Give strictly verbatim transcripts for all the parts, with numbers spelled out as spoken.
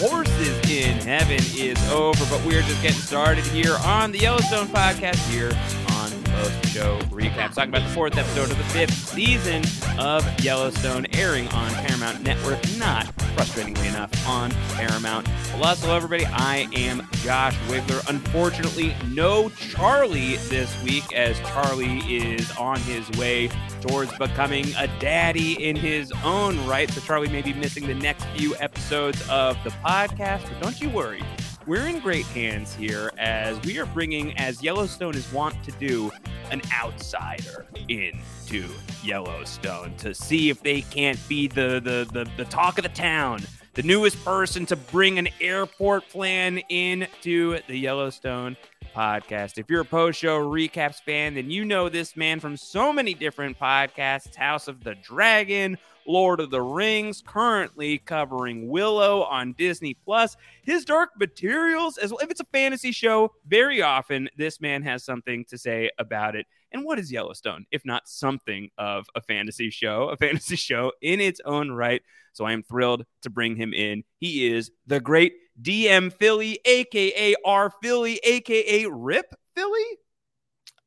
Horses in Heaven is over, but we're just getting started here on the Yellowstone podcast here on Post Show Recaps, talking about the fourth episode of the fifth season of Yellowstone, airing on Paramount Network, not frustratingly enough on Paramount Plus. Hello everybody, I am Josh Wigler. Unfortunately, no Charlie this week, as Charlie is on his way towards becoming a daddy in his own right. So Charlie may be missing the next few episodes of the podcast, but don't you worry. We're in great hands here, as we are bringing, as Yellowstone is wont to do, an outsider into Yellowstone to see if they can't be the the the, the talk of the town, the newest person to bring an airport plan into the Yellowstone podcast. If you're a Post Show Recaps fan, then you know this man from so many different podcasts: House of the Dragon, Lord of the Rings, currently covering Willow on Disney Plus, His Dark Materials as well. If it's a fantasy show, very often this man has something to say about it. And what is Yellowstone if not something of a fantasy show, a fantasy show in its own right? So I am thrilled to bring him in. He is the great D M Phily, a k a. R. Phily, a k a. Rip Phily.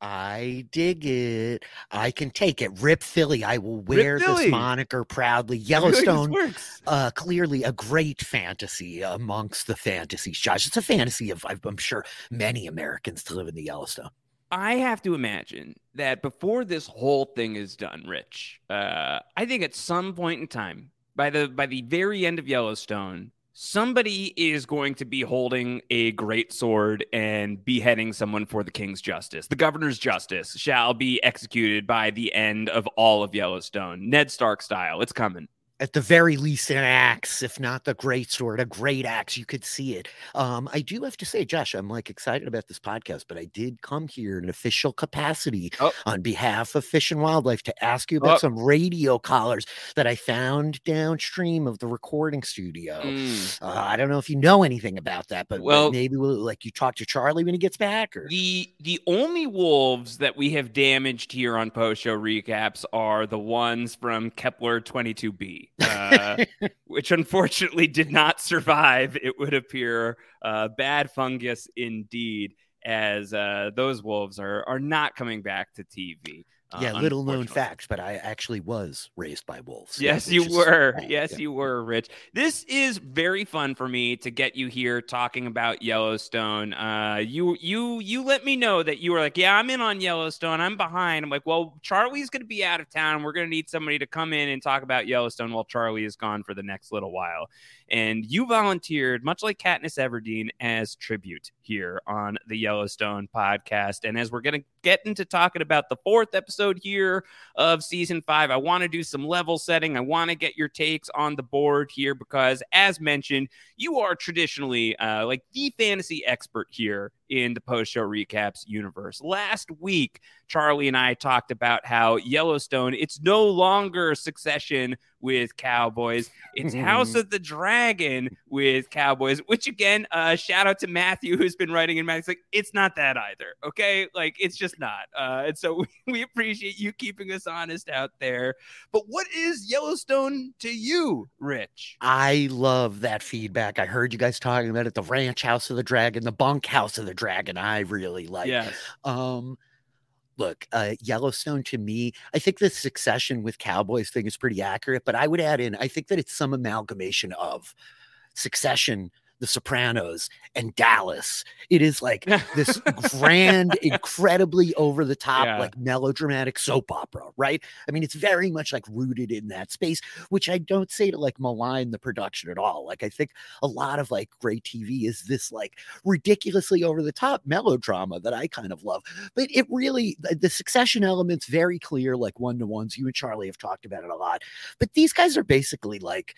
I dig it. I can take it. Rip Phily. I will wear this moniker proudly. Yellowstone, uh, clearly a great fantasy amongst the fantasies. Josh, it's a fantasy of, I'm sure, many Americans to live in the Yellowstone. I have to imagine that before this whole thing is done, Rich, uh, I think at some point in time, by the by the very end of Yellowstone, somebody is going to be holding a great sword and beheading someone for the king's justice. The governor's justice shall be executed by the end of all of Yellowstone. Ned Stark style. It's coming. At the very least, an axe, if not the great sword, a great axe. You could see it. Um, I do have to say, Josh, I'm like excited about this podcast, but I did come here in official capacity oh. on behalf of Fish and Wildlife to ask you about oh. some radio collars that I found downstream of the recording studio. Mm. Uh, I don't know if you know anything about that, but well, maybe we'll, like, you talk to Charlie when he gets back. Or the the only wolves that we have damaged here on Post Show Recaps are the ones from Kepler twenty-two b. uh, which unfortunately did not survive, it would appear. Uh, bad fungus indeed, as uh, those wolves are are not coming back to T V. Uh, yeah, little known fact, but I actually was raised by wolves. Yes, you were. Bad. Yes, yeah. you were, Rich. This is very fun for me to get you here talking about Yellowstone. Uh, you you you let me know that you were like, yeah, I'm in on Yellowstone. I'm behind. I'm like, well, Charlie's going to be out of town. We're going to need somebody to come in and talk about Yellowstone while Charlie is gone for the next little while. And you volunteered, much like Katniss Everdeen, as tribute here on the Yellowstone podcast. And as we're going to get into talking about the fourth episode here of season five, I want to do some level setting. I want to get your takes on the board here, because as mentioned, you are traditionally uh, like the fantasy expert here in the Post Show Recaps universe. Last week, Charlie and I talked about how Yellowstone, it's no longer Succession with cowboys. It's House of the Dragon with cowboys, which again, uh, shout out to Matthew, who's been writing in. Matthew's like, it's not that either. Okay. Like, it's just not. Uh, and so we, we appreciate you keeping us honest out there. But what is Yellowstone to you, Rich? I love that feedback. I heard you guys talking about it. The ranch House of the Dragon, the bunk House of the Dragon. I really like, yes. um, Look, uh, Yellowstone to me, I think the Succession with cowboys thing is pretty accurate, but I would add in, I think that it's some amalgamation of Succession, The Sopranos, and Dallas. It is like this grand, incredibly over the top, yeah. like melodramatic soap opera, right? I mean, it's very much like rooted in that space, which I don't say to like malign the production at all. Like, I think a lot of like great T V is this like ridiculously over the top melodrama that I kind of love, but it really, the Succession element's very clear, like one to ones. You and Charlie have talked about it a lot, but these guys are basically like,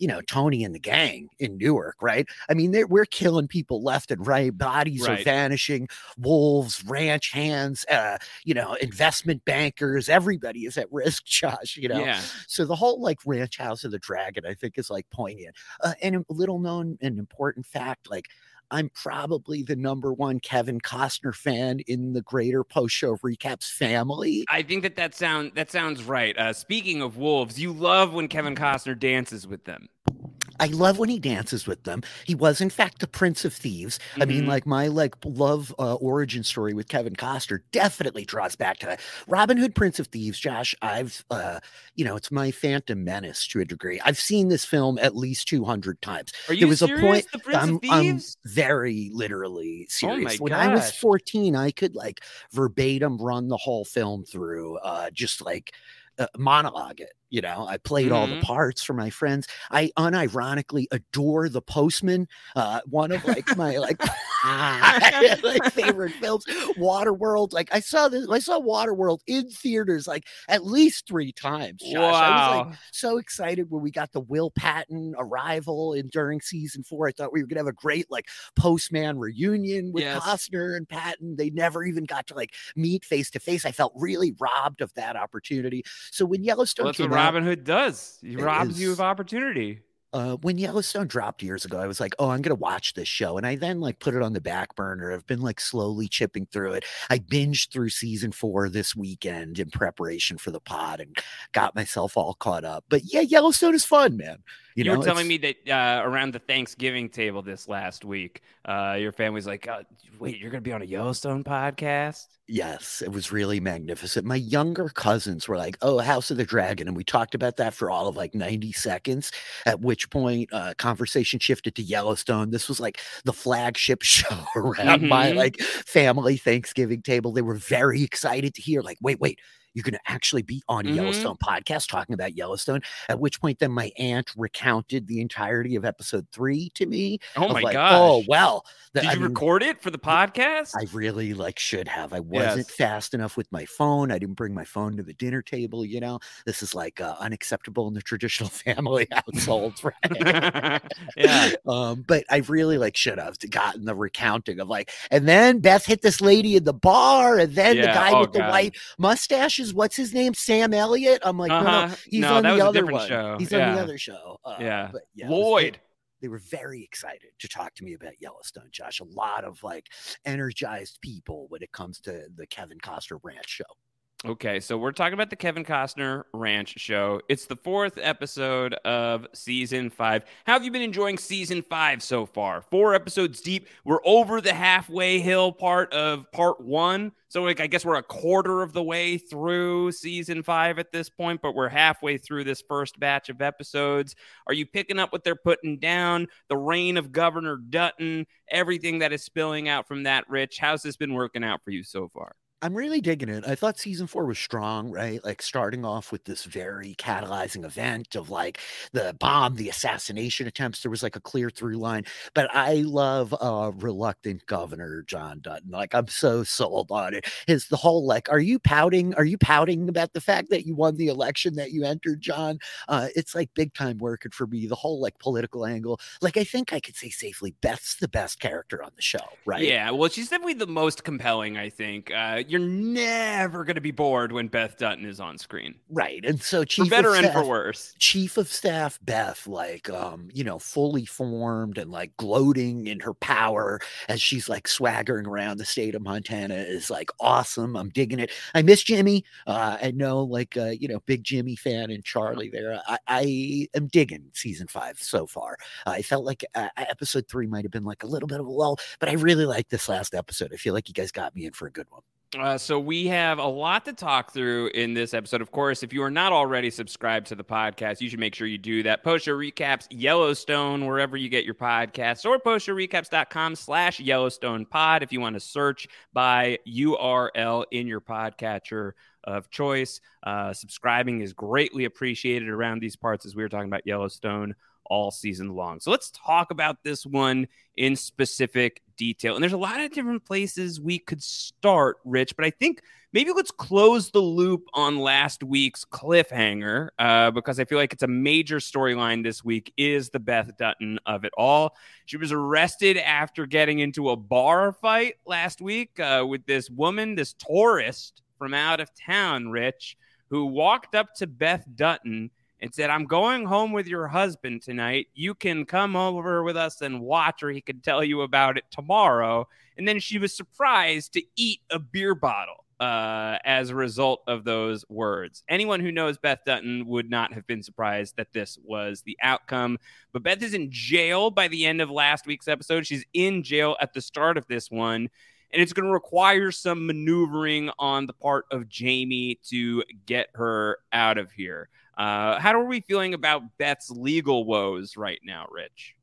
you know, Tony and the gang in Newark, right? I mean, we're killing people left and right. Bodies right. are vanishing. Wolves, ranch hands, uh, you know, investment bankers. Everybody is at risk, Josh, you know? Yeah. So the whole, like, ranch House of the Dragon, I think, is, like, poignant. Uh, and a little known and important fact, like, I'm probably the number one Kevin Costner fan in the greater Post Show Recaps family. I think that that, sound, that sounds right. Uh, speaking of wolves, you love when Kevin Costner dances with them. I love when he dances with them. He was, in fact, the Prince of Thieves. Mm-hmm. I mean, like, my, like, love uh, origin story with Kevin Costner definitely draws back to that. Robin Hood, Prince of Thieves, Josh, I've, uh, you know, it's my Phantom Menace to a degree. I've seen this film at least two hundred times. Are you there was serious? A point, the Prince I'm, of Thieves? I'm very literally serious. Oh, when gosh. I was fourteen, I could, like, verbatim run the whole film through, uh, just, like, Uh, monologue it, you know. I played mm-hmm. all the parts for my friends. I unironically adore The Postman, uh one of like my like, like favorite films. Waterworld, like I saw this I saw Waterworld in theaters like at least three times, Josh. Wow. I was like so excited when we got the Will Patton arrival in during season four. I thought we were gonna have a great like Postman reunion with yes. Costner and Patton. They never even got to like meet face to face. I felt really robbed of that opportunity. So when Yellowstone well, that's came what Robin out, Hood does. He robs is, you of opportunity. Uh, when Yellowstone dropped years ago, I was like, oh, I'm going to watch this show. And I then like put it on the back burner. I've been like slowly chipping through it. I binged through season four this weekend in preparation for the pod and got myself all caught up. But yeah, Yellowstone is fun, man. You, you know, were telling me that uh, around the Thanksgiving table this last week, uh, your family's like, oh, wait, you're going to be on a Yellowstone podcast? Yes, it was really magnificent. My younger cousins were like, oh, House of the Dragon. And we talked about that for all of like ninety seconds, at which point uh, conversation shifted to Yellowstone. This was like the flagship show around mm-hmm. my like family Thanksgiving table. They were very excited to hear like, wait, wait. You're going to actually be on mm-hmm. Yellowstone podcast talking about Yellowstone, at which point then my aunt recounted the entirety of episode three to me. Oh, my like, gosh. Oh, well. The, Did I you mean, record it for the podcast? I really like should have. I wasn't yes. fast enough with my phone. I didn't bring my phone to the dinner table. You know, this is like uh, unacceptable in the traditional family households. Right? yeah. Um, but I really like should have gotten the recounting of like, and then Beth hit this lady in the bar, and then yeah. the guy oh, with God. the white mustache. What's his name? Sam Elliott. I'm like, uh-huh. no, no, he's no, on the other one. Show. He's yeah. on the other show. Uh, yeah. But yeah, Lloyd. They were very excited to talk to me about Yellowstone, Josh. A lot of like energized people when it comes to the Kevin Costner Ranch show. Okay, so we're talking about the Kevin Costner Ranch show. It's the fourth episode of season five. How have you been enjoying season five so far? Four episodes deep. We're over the halfway hill part of part one. So like, I guess we're a quarter of the way through season five at this point, but we're halfway through this first batch of episodes. Are you picking up what they're putting down? The reign of Governor Dutton, everything that is spilling out from that, Rich. How's this been working out for you so far? I'm really digging it. I thought season four was strong, right? Like starting off with this very catalyzing event of like the bomb, the assassination attempts. There was like a clear through line, but I love uh reluctant Governor John Dutton. Like I'm so sold on it. His the whole like, are you pouting? Are you pouting about the fact that you won the election that you entered, John? Uh, it's like big time working for me. The whole like political angle. Like I think I could say safely, Beth's the best character on the show, right? Yeah, well, she's definitely the most compelling, I think. Uh, you're never going to be bored when Beth Dutton is on screen, right? And so, chief for better of staff, and for worse, chief of staff Beth, like, um, you know, fully formed and like gloating in her power as she's like swaggering around the state of Montana is like awesome. I'm digging it. I miss Jimmy. Uh, I know, like, uh, you know, big Jimmy fan and Charlie there. I, I am digging season five so far. Uh, I felt like uh, episode three might have been like a little bit of a lull, but I really like this last episode. I feel like you guys got me in for a good one. Uh, so we have a lot to talk through in this episode. Of course, if you are not already subscribed to the podcast, you should make sure you do that. Post Show Recaps, Yellowstone, wherever you get your podcasts, or postshowrecaps.com slash Yellowstone pod if you want to search by U R L in your podcatcher of choice. Uh, subscribing is greatly appreciated around these parts as we were talking about Yellowstone all season long. So let's talk about this one in specific detail. And there's a lot of different places we could start, Rich, but I think maybe let's close the loop on last week's cliffhanger uh, because I feel like it's a major storyline this week is the Beth Dutton of it all. She was arrested after getting into a bar fight last week uh, with this woman, this tourist from out of town, Rich, who walked up to Beth Dutton and said, I'm going home with your husband tonight. You can come over with us and watch, or he can tell you about it tomorrow. And then she was surprised to eat a beer bottle uh, as a result of those words. Anyone who knows Beth Dutton would not have been surprised that this was the outcome. But Beth is in jail by the end of last week's episode. She's in jail at the start of this one. And it's going to require some maneuvering on the part of Jamie to get her out of here. Uh, how are we feeling about Beth's legal woes right now, Rich?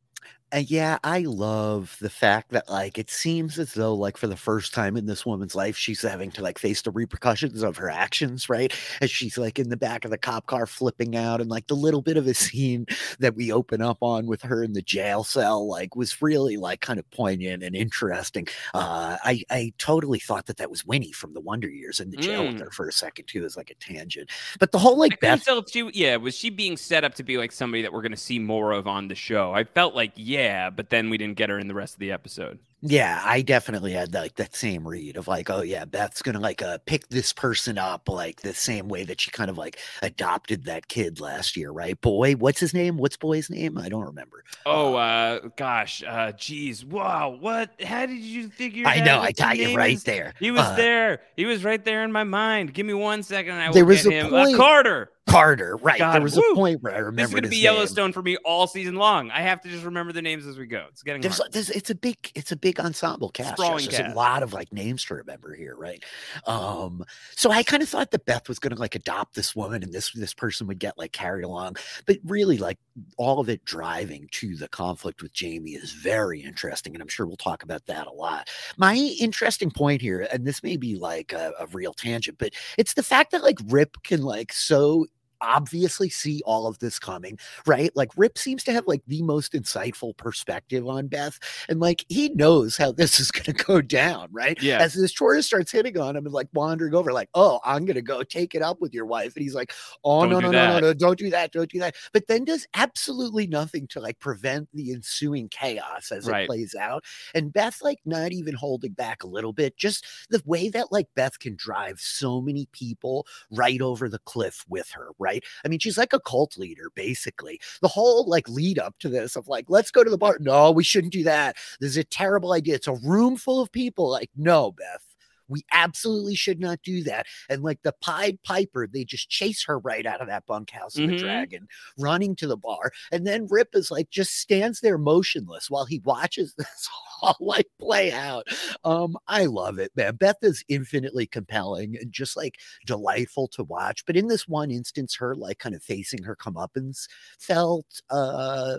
Uh, yeah, I love the fact that, like, it seems as though, like, for the first time in this woman's life, she's having to, like, face the repercussions of her actions, right? As she's, like, in the back of the cop car flipping out. And, like, the little bit of a scene that we open up on with her in the jail cell, like, was really, like, kind of poignant and interesting. Uh, I, I totally thought that that was Winnie from The Wonder Years in the jail mm. with her for a second, too, as, like, a tangent. But the whole, like, I Beth... tell if she, yeah, was she being set up to be, like, somebody that we're going to see more of on the show? I felt like, yeah. Yeah, but then we didn't get her in the rest of the episode. Yeah, I definitely had like that same read of like, oh yeah, Beth's gonna like uh, pick this person up like the same way that she kind of like adopted that kid last year, right? Boy, what's his name? What's boy's name? I don't remember. Oh, uh, gosh, uh, geez, wow, what? How did you figure? I know, I got you right there. He was uh, there. He was right there in my mind. Give me one second, and I will there was get a him. Point- uh, Carter. Carter, right? God, there was woo. a point where I remembered. This is going to be Yellowstone name. For me all season long. I have to just remember the names as we go. It's getting there's, there's, it's a big, it's a big ensemble cast. There's cast. a lot of like names to remember here, right? Um, so I kind of thought that Beth was going to like adopt this woman, and this this person would get like carried along. But really, like all of it driving to the conflict with Jamie is very interesting, and I'm sure we'll talk about that a lot. My interesting point here, and this may be like a, a real tangent, but it's the fact that like Rip can like so. obviously see all of this coming, right? Like Rip seems to have like the most insightful perspective on Beth, and like he knows how this is going to go down, right? Yeah. As this tourist starts hitting on him and like wandering over like, oh, I'm going to go take it up with your wife. And he's like, oh, no, no, no, no, no, don't do that. Don't do that. But then does absolutely nothing to like prevent the ensuing chaos as it plays out. And Beth like not even holding back a little bit, just the way that like Beth can drive so many people right over the cliff with her, right? Right? I mean, she's like a cult leader, basically. The whole like lead up to this of like, let's go to the bar. No, we shouldn't do that. This is a terrible idea. It's a room full of people. Like, no, Beth. We absolutely should not do that. And like the Pied Piper, they just chase her right out of that bunkhouse of mm-hmm. the dragon, running to the bar. And then Rip is like, just stands there motionless while he watches this all like play out. Um, I love it, man. Beth is infinitely compelling and just like delightful to watch. But in this one instance, her like kind of facing her comeuppance felt, uh,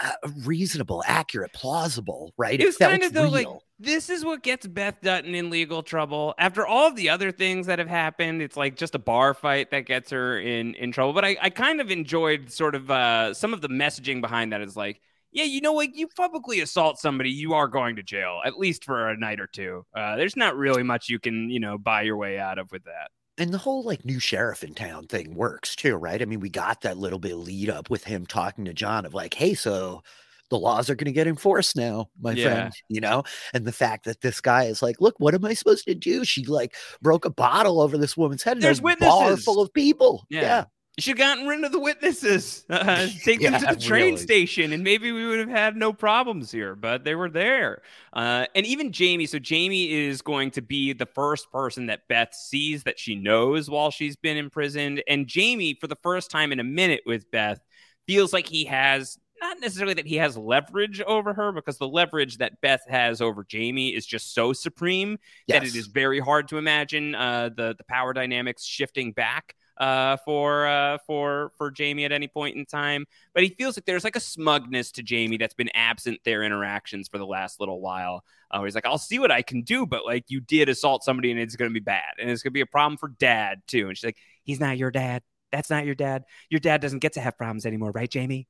uh, reasonable, accurate, plausible, right? It was kind of though, like, this is what gets Beth Dutton in legal trouble. After all of the other things that have happened, it's like just a bar fight that gets her in, in trouble. But I, I kind of enjoyed sort of uh, some of the messaging behind that is like, yeah, you know, like you publicly assault somebody, you are going to jail, at least for a night or two. Uh, there's not really much you can, you know, buy your way out of with that. And the whole like new sheriff in town thing works too, right? I mean, we got that little bit of lead up with him talking to John of like, hey, so the laws are going to get enforced now, my yeah. friend, you know? And the fact that this guy is like, look, what am I supposed to do? She like broke a bottle over this woman's head. And there's witnesses. Bar full of people. Yeah. yeah. You should have gotten rid of the witnesses. Uh, take yeah, them to the train really. station and maybe we would have had no problems here, but they were there. Uh, and even Jamie. So Jamie is going to be the first person that Beth sees that she knows while she's been imprisoned. And Jamie, for the first time in a minute with Beth, feels like he has, not necessarily that he has leverage over her, because the leverage that Beth has over Jamie is just so supreme yes. that it is very hard to imagine uh, the, the power dynamics shifting back. Uh, for uh, for for Jamie at any point in time. But he feels like there's like a smugness to Jamie that's been absent their interactions for the last little while. Uh, where he's like, I'll see what I can do, but like you did assault somebody and it's going to be bad. And it's going to be a problem for dad too. And she's like, he's not your dad. That's not your dad. Your dad doesn't get to have problems anymore, right, Jamie?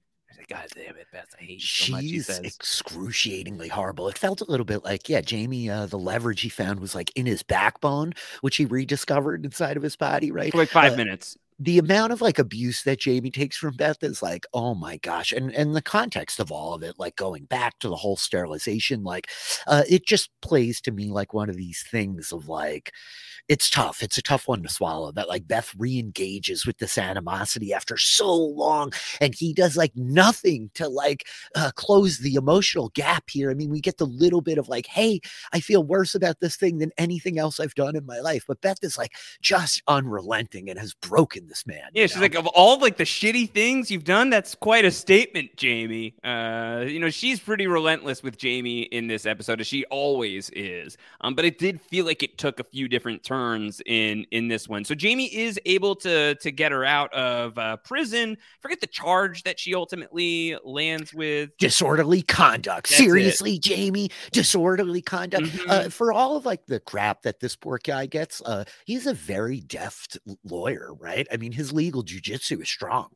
God damn it, Beth. I hate you so much, he says. She's excruciatingly horrible. It felt a little bit like, yeah, Jamie, uh, the leverage he found was like in his backbone, which he rediscovered inside of his body, right? For like five uh, minutes. The amount of like abuse that Jamie takes from Beth is like, oh my gosh. And and the context of all of it, like going back to the whole sterilization, like uh, it just plays to me like one of these things of like, it's tough. It's a tough one to swallow that like Beth re-engages with this animosity after so long. And he does like nothing to like uh, close the emotional gap here. I mean, we get the little bit of like, hey, I feel worse about this thing than anything else I've done in my life. But Beth is like just unrelenting and has broken this man. Yeah, she's know? like, of all like the shitty things you've done, that's quite a statement, Jamie. Uh, you know, she's pretty relentless with Jamie in this episode, as she always is. Um, but it did feel like it took a few different turns in in this one. So Jamie is able to to get her out of uh, prison. Forget the charge that she ultimately lands with. Disorderly conduct. That's Seriously, it. Jamie, disorderly conduct. Mm-hmm. Uh, for all of like the crap that this poor guy gets, uh, he's a very deft lawyer, right? I I mean, his legal jujitsu is strong.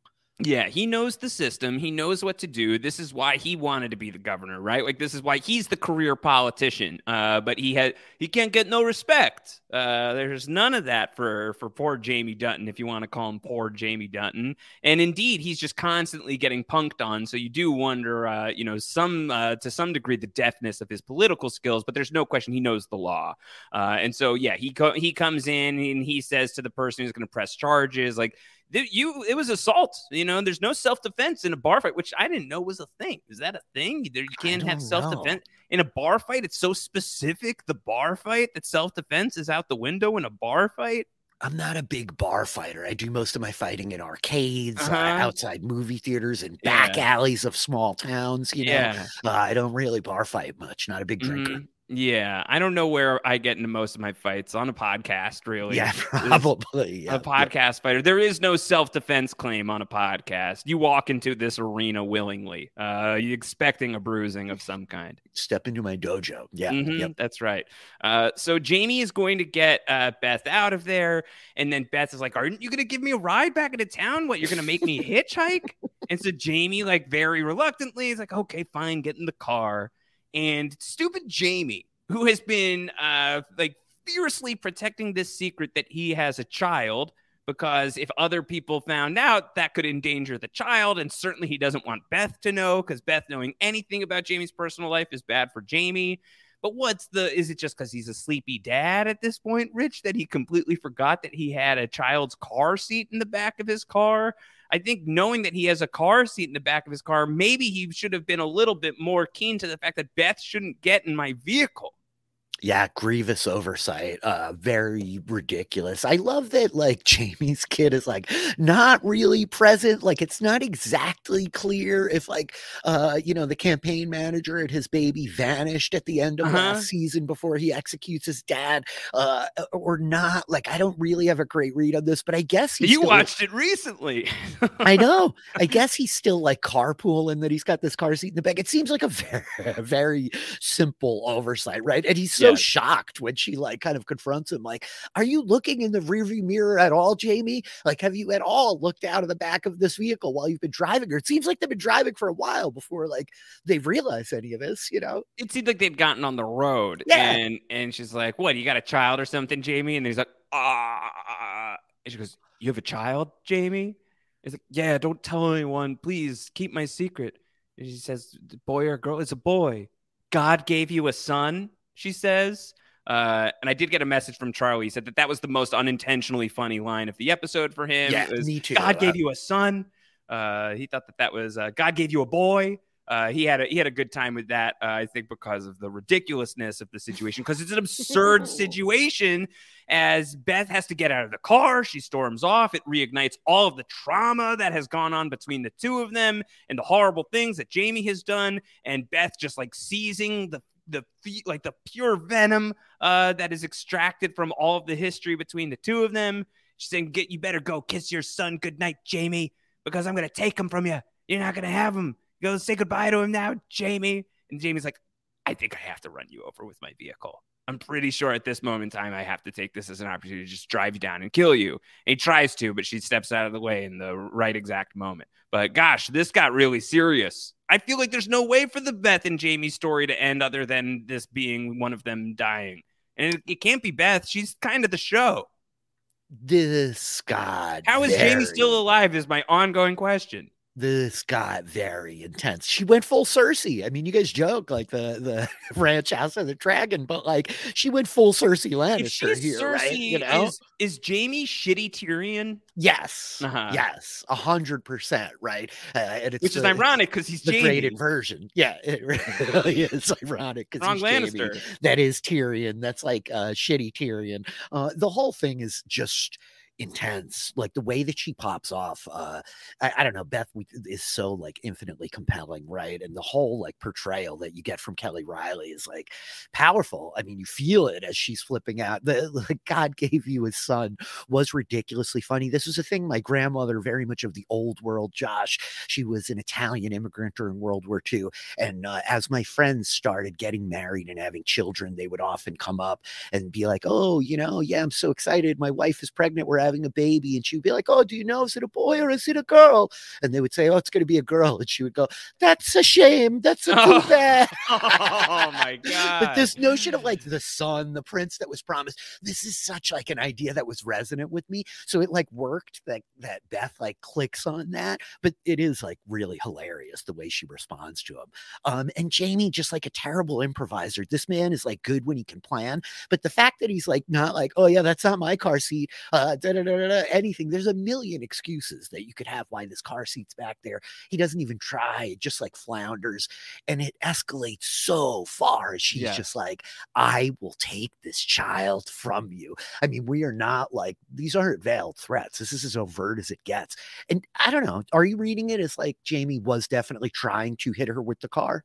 Yeah, he knows the system. He knows what to do. This is why he wanted to be the governor, right? Like, this is why he's the career politician. Uh, but he had he can't get no respect. Uh, there's none of that for, for poor Jamie Dutton, if you want to call him poor Jamie Dutton. And indeed, he's just constantly getting punked on. So you do wonder, uh, you know, some uh, to some degree, the deftness of his political skills. But there's no question he knows the law. Uh, and so, yeah, he co- he comes in and he says to the person who's going to press charges, like, You, it was assault, you know, there's no self-defense in a bar fight, which I didn't know was a thing. Is that a thing? You can't have self-defense in a bar fight. It's so specific, the bar fight, that self-defense is out the window in a bar fight. I'm not a big bar fighter. I do most of my fighting in arcades, uh-huh. uh, outside movie theaters, and back yeah. alleys of small towns, you know. Yeah. Uh, I don't really bar fight much, not a big drinker. Mm-hmm. Yeah, I don't know where I get into most of my fights. On a podcast, really. Yeah, probably. Yeah, a podcast yeah. fighter. There is no self-defense claim on a podcast. You walk into this arena willingly. Uh, you're expecting a bruising of some kind. Step into my dojo. Yeah, mm-hmm, yep. That's right. Uh, so Jamie is going to get uh, Beth out of there. And then Beth is like, aren't you going to give me a ride back into town? What, you're going to make me hitchhike? And so Jamie, like, very reluctantly is like, okay, fine, get in the car. And stupid Jamie, who has been uh, like fiercely protecting this secret that he has a child, because if other people found out, that could endanger the child. And certainly he doesn't want Beth to know, because Beth knowing anything about Jamie's personal life is bad for Jamie. But what's the, is it just because he's a sleepy dad at this point, Rich, that he completely forgot that he had a child's car seat in the back of his car? I think knowing that he has a car seat in the back of his car, maybe he should have been a little bit more keen to the fact that Beth shouldn't get in my vehicle. Yeah, grievous oversight. Uh, very ridiculous. I love that, like, Jamie's kid is, like, not really present. Like, it's not exactly clear if, like, uh, you know, the campaign manager and his baby vanished at the end of uh-huh. last season before he executes his dad uh, or not. Like, I don't really have a great read on this, but I guess he's You still, watched it recently. I know. I guess he's still, like, carpooling, that he's got this car seat in the back. It seems like a very, very simple oversight, right? And he's so yeah. shocked when she, like, kind of confronts him, like, are you looking in the rearview mirror at all, Jamie? Like, have you at all looked out of the back of this vehicle while you've been driving? Or it seems like they've been driving for a while before, like, they've realized any of this, you know? It seemed like they'd gotten on the road. Yeah. And, and she's like, what, you got a child or something, Jamie? And he's like, ah. And she goes, you have a child, Jamie? He's like, yeah, don't tell anyone. Please keep my secret. And she says, boy or girl? It's a boy. God gave you a son, she says. Uh, and I did get a message from Charlie. He said that that was the most unintentionally funny line of the episode for him. Yeah, it was, me too. God uh, gave you a son. Uh, he thought that that was uh, God gave you a boy. Uh, he had a, he had a good time with that, uh, I think, because of the ridiculousness of the situation, because it's an absurd situation as Beth has to get out of the car. She storms off. It reignites all of the trauma that has gone on between the two of them and the horrible things that Jamie has done. And Beth just, like, seizing the the like the pure venom uh, that is extracted from all of the history between the two of them. She's saying, "Get you better go kiss your son goodnight, Jamie, because I'm going to take him from you. You're not going to have him. Go say goodbye to him now, Jamie." And Jamie's like, I think I have to run you over with my vehicle. I'm pretty sure at this moment in time, I have to take this as an opportunity to just drive you down and kill you. And he tries to, but she steps out of the way in the right exact moment. But gosh, this got really serious. I feel like there's no way for the Beth and Jamie story to end other than this being one of them dying. And it, it can't be Beth. She's kind of the show. This God. How is very... Jamie still alive is my ongoing question. This got very intense. She went full Cersei. I mean, you guys joke, like, the, the ranch House of the Dragon, but, like, she went full Cersei Lannister here, Cersei, right? You know? Is, is Jamie shitty Tyrion? Yes. Uh-huh. Yes. A hundred percent, right? Uh, and it's Which the, is ironic because he's the Jamie. Great inversion. Yeah, it really is ironic because he's Lannister. Jamie. That is Tyrion. That's, like, uh, shitty Tyrion. Uh, the whole thing is just... intense, like the way that she pops off. Uh, I, I don't know. Beth is so, like, infinitely compelling, right? And the whole, like, portrayal that you get from Kelly Riley is, like, powerful. I mean, you feel it as she's flipping out. The, like, God gave you his son was ridiculously funny. This was a thing my grandmother, very much of the old world, Josh. She was an Italian immigrant during World War Two, and uh, as my friends started getting married and having children, they would often come up and be like, "Oh, you know, yeah, I'm so excited. My wife is pregnant. We're having a baby." And she would be like, "Oh, do you know, is it a boy or is it a girl?" And they would say, "Oh, it's going to be a girl." And she would go, "That's a shame. That's a too bad." Oh my God. But this notion of, like, the son, the prince that was promised, this is such, like, an idea that was resonant with me. So it, like, worked that, that Beth, like, clicks on that, but it is, like, really hilarious the way she responds to him. Um, and Jamie, just like a terrible improviser. This man is, like, good when he can plan, but the fact that he's, like, not like, "Oh yeah, that's not my car seat. Uh, Da, da, da, da, anything." There's a million excuses that you could have why this car seat's back there. He doesn't even try. It just, like, flounders, and it escalates so far as she's yeah. just like, "I will take this child from you." I mean, we are not, like, these aren't veiled threats. This is as overt as it gets. And I don't know. Are you reading it as, like, Jamie was definitely trying to hit her with the car?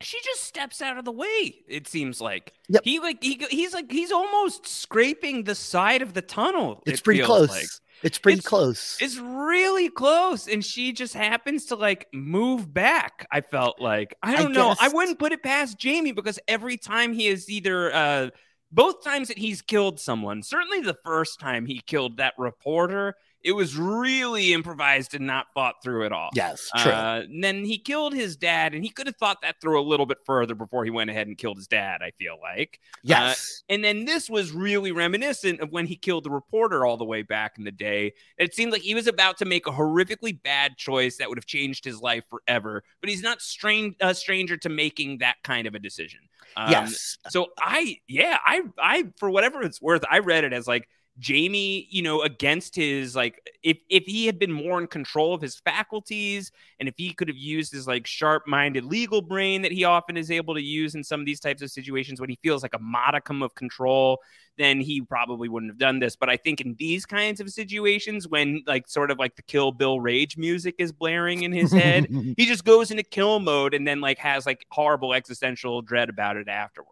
She just steps out of the way, it seems like. Yep. He like he he's like he's almost scraping the side of the tunnel. It's it pretty close. Like. It's pretty it's, close. It's really close, and she just happens to, like, move back. I felt like I don't I know. Guessed. I wouldn't put it past Jamie, because every time he is either uh, both times that he's killed someone, certainly the first time he killed that reporter, it was really improvised and not thought through at all. Yes, true. Uh, and then he killed his dad, and he could have thought that through a little bit further before he went ahead and killed his dad, I feel like. Yes. Uh, and then this was really reminiscent of when he killed the reporter all the way back in the day. It seemed like he was about to make a horrifically bad choice that would have changed his life forever, but he's not strain- a stranger to making that kind of a decision. Um, yes. So I, yeah, I, I, for whatever it's worth, I read it as, like, Jamie, you know, against his, like, if, if he had been more in control of his faculties, and if he could have used his, like, sharp-minded legal brain that he often is able to use in some of these types of situations when he feels like a modicum of control, then he probably wouldn't have done this. But I think in these kinds of situations, when, like, sort of like the Kill Bill rage music is blaring in his head, he just goes into kill mode and then, like, has, like, horrible existential dread about it afterwards.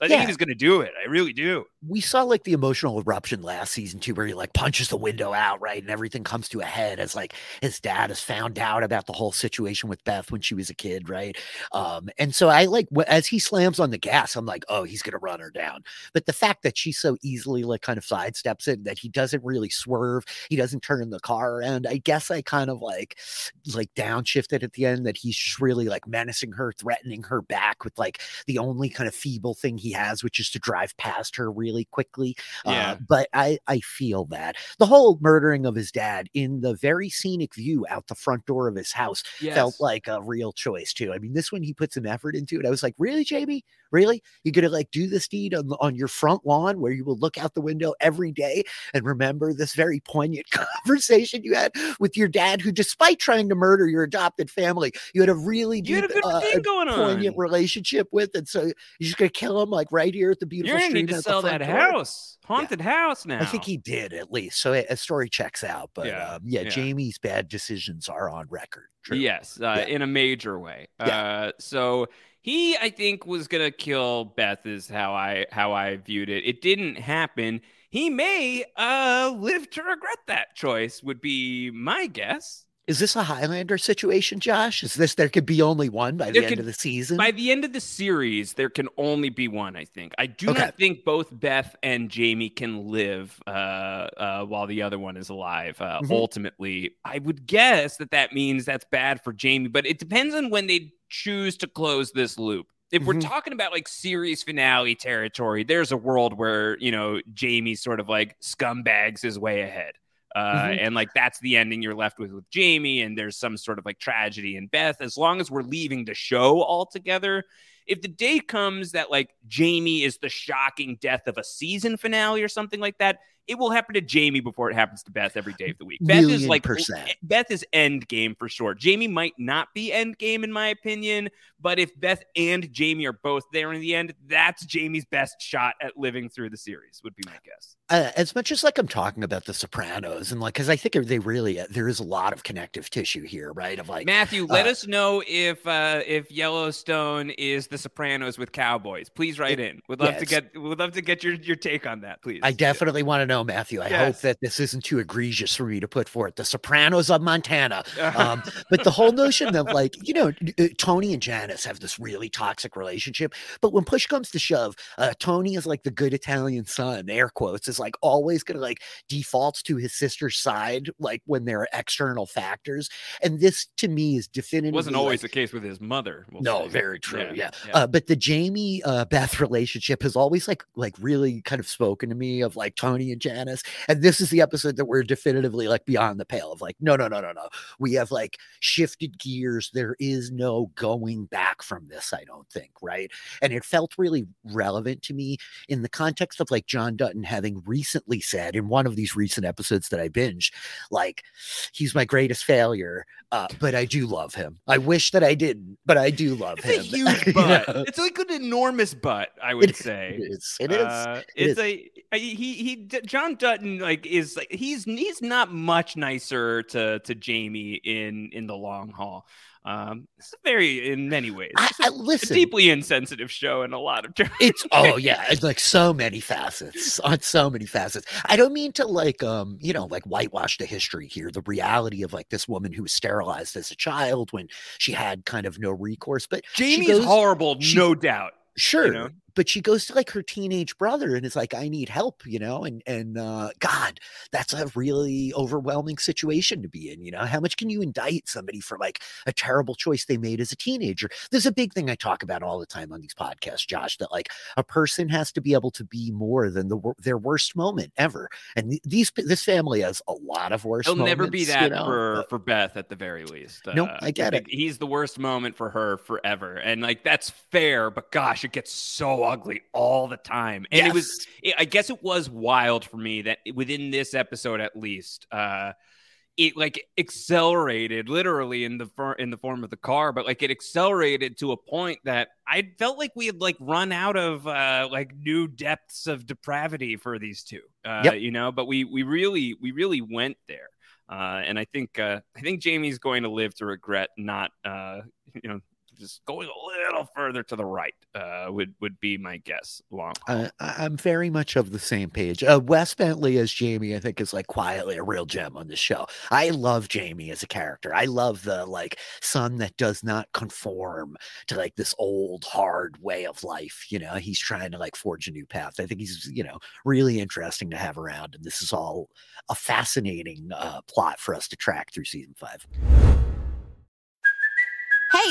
So I yeah. think he's going to do it. I really do. We saw, like, the emotional eruption last season too, where he, like, punches the window out, right? And everything comes to a head as, like, his dad has found out about the whole situation with Beth when she was a kid, right? Um, and so I, like, as he slams on the gas, I'm like, oh, he's going to run her down. But the fact that she so easily, like, kind of sidesteps it, that he doesn't really swerve, he doesn't turn the car around. I guess I kind of like like downshifted at the end that he's just really, like, menacing her, threatening her back with, like, the only kind of feeble thing he has, which is to drive past her really quickly. Yeah. Uh, but I I feel that the whole murdering of his dad in the very scenic view out the front door of his house yes. felt like a real choice too. I mean, this one he put some effort into it. I was like, really, Jamie? Really? You're gonna, like, do this deed on on your front lawn where you will look out the window every day and remember this very poignant conversation you had with your dad, who, despite trying to murder your adopted family, you had a really deep, you had a good uh, thing going on. poignant relationship with. And so you're just gonna kill him, like, right here at the beautiful street. You're gonna need to sell that house. Haunted yeah. house now. I think he did, at least. So a story checks out. But yeah, um, yeah, yeah. Jamie's bad decisions are on record. True. Yes, uh, yeah. in a major way. Yeah. Uh, so he, I think, was going to kill Beth is how I how I viewed it. It didn't happen. He may uh, live to regret that choice would be my guess. Is this a Highlander situation, Josh? Is this there could be only one by there the end can, of the season? By the end of the series, there can only be one, I think. I do okay. not think both Beth and Jamie can live uh, uh, while the other one is alive. Uh, mm-hmm. Ultimately, I would guess that that means that's bad for Jamie, but it depends on when they choose to close this loop. If we're mm-hmm. talking about, like, series finale territory, there's a world where, you know, Jamie sort of, like, scumbags his way ahead. Uh, mm-hmm. And, like, that's the ending you're left with with Jamie, and there's some sort of, like, tragedy in Beth. As long as we're leaving the show altogether, if the day comes that, like, Jamie is the shocking death of a season finale or something like that, it will happen to Jamie before it happens to Beth every day of the week. Beth is, like, percent. Beth is end game for sure. Jamie might not be end game in my opinion, but if Beth and Jamie are both there in the end, that's Jamie's best shot at living through the series would be my guess. Uh, as much as, like, I'm talking about The Sopranos and, like, because I think they really uh, there is a lot of connective tissue here, right? Of, like, Matthew, let uh, us know if uh, if Yellowstone is The Sopranos with cowboys. Please write it, in. We'd love yes. to get we'd love to get your your take on that, please. I definitely yeah. want to know. No, Matthew, I yes. hope that this isn't too egregious for me to put forth. The Sopranos of Montana. Um, but the whole notion of, like, you know, Tony and Janice have this really toxic relationship. But when push comes to shove, uh, Tony is, like, the good Italian son, air quotes, is, like, always going to, like, defaults to his sister's side, like, when there are external factors. And this, to me, is definitively. It wasn't always, like, the case with his mother. We'll no, say. very true. Yeah. yeah. yeah. Uh, but the Jamie uh, Beth relationship has always, like, like, really kind of spoken to me of, like, Tony and Janice, and this is the episode that we're definitively, like, beyond the pale of, like, no no no no no we have, like, shifted gears. There is no going back from this, I don't think, right? And it felt really relevant to me in the context of, like, John Dutton having recently said in one of these recent episodes that I binged, like, he's my greatest failure, uh, but I do love him. I wish that I didn't, but I do love it's him. It's a huge butt. You know? It's, like, an enormous butt, I would it say is. It is. Uh, it it's is. a he he d- John Dutton, like, is like he's he's not much nicer to to Jamie in in the long haul. Um, it's a very, in many ways, I, I, listen, a deeply insensitive show in a lot of terms. It's oh yeah, it's like so many facets on so many facets. I don't mean to, like, um you know, like, whitewash the history here. The reality of, like, this woman who was sterilized as a child when she had kind of no recourse. But Jamie goes, is horrible, she, no doubt. Sure. You know? But she goes to, like, her teenage brother and is like, I need help, you know, and, and uh, God, that's a really overwhelming situation to be in. You know, how much can you indict somebody for, like, a terrible choice they made as a teenager? There's a big thing I talk about all the time on these podcasts, Josh, that, like, a person has to be able to be more than the their worst moment ever. And these this family has a lot of worst It'll moments. It'll never be that, you know, for, but, for Beth at the very least. Uh, no, I get I it. He's the worst moment for her forever. And, like, that's fair, but gosh, it gets so so ugly all the time. And yes. it was, it, I guess it was wild for me that within this episode, at least, uh, it like accelerated literally in the fir- in the form of the car, but like it accelerated to a point that I felt like we had like run out of uh, like new depths of depravity for these two, uh, yep. you know, but we, we really, we really went there. Uh, and I think, uh, I think Jamie's going to live to regret not, uh, you know, just going a little further to the right uh, would, would be my guess. Long. Uh, I'm very much of the same page. Uh, Wes Bentley as Jamie, I think, is like quietly a real gem on this show. I love Jamie as a character. I love the like son that does not conform to like this old hard way of life. You know, he's trying to like forge a new path. I think he's, you know, really interesting to have around. And this is all a fascinating uh, plot for us to track through season five. Hey,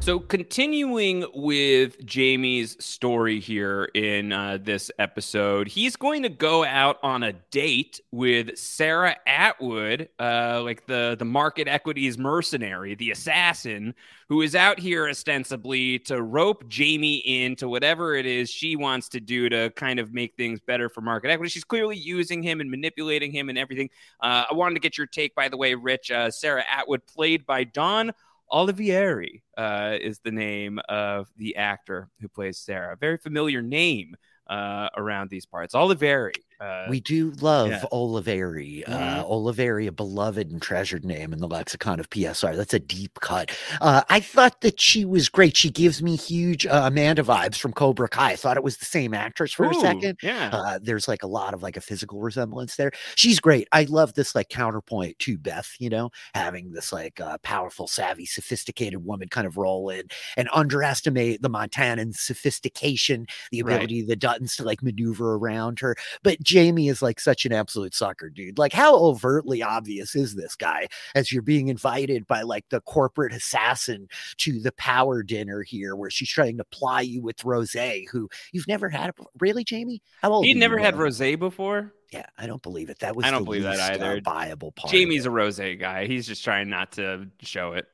So continuing with Jamie's story here in uh, this episode, he's going to go out on a date with Sarah Atwood, uh, like the, the Market Equities mercenary, the assassin, who is out here ostensibly to rope Jamie into whatever it is she wants to do to kind of make things better for Market Equities. She's clearly using him and manipulating him and everything. Uh, I wanted to get your take, by the way, Rich. Uh, Sarah Atwood, played by Dawn Olivieri, uh, is the name of the actor who plays Sarah. Very familiar name uh, around these parts. Olivieri. Uh, we do love yeah. Olivieri. Mm-hmm. Uh, Olivieri, a beloved and treasured name in the lexicon of P S R. That's a deep cut. Uh, I thought that she was great. She gives me huge uh, Amanda vibes from Cobra Kai. I thought it was the same actress for Ooh, a second. Yeah. Uh, there's like a lot of like a physical resemblance there. She's great. I love this like counterpoint to Beth, you know, having this like uh, powerful, savvy, sophisticated woman kind of roll in and underestimate the Montanan's sophistication, the ability right. of the Duttons to like maneuver around her. But Jamie is like such an absolute sucker, dude. Like, how overtly obvious is this guy as you're being invited by like the corporate assassin to the power dinner here where she's trying to ply you with rosé, who you've never had? Really, Jamie? How old? He'd never you, had rosé before? Yeah, I don't believe it. That was I don't the believe least, that either. Uh, viable part. Jamie's a rosé guy. He's just trying not to show it.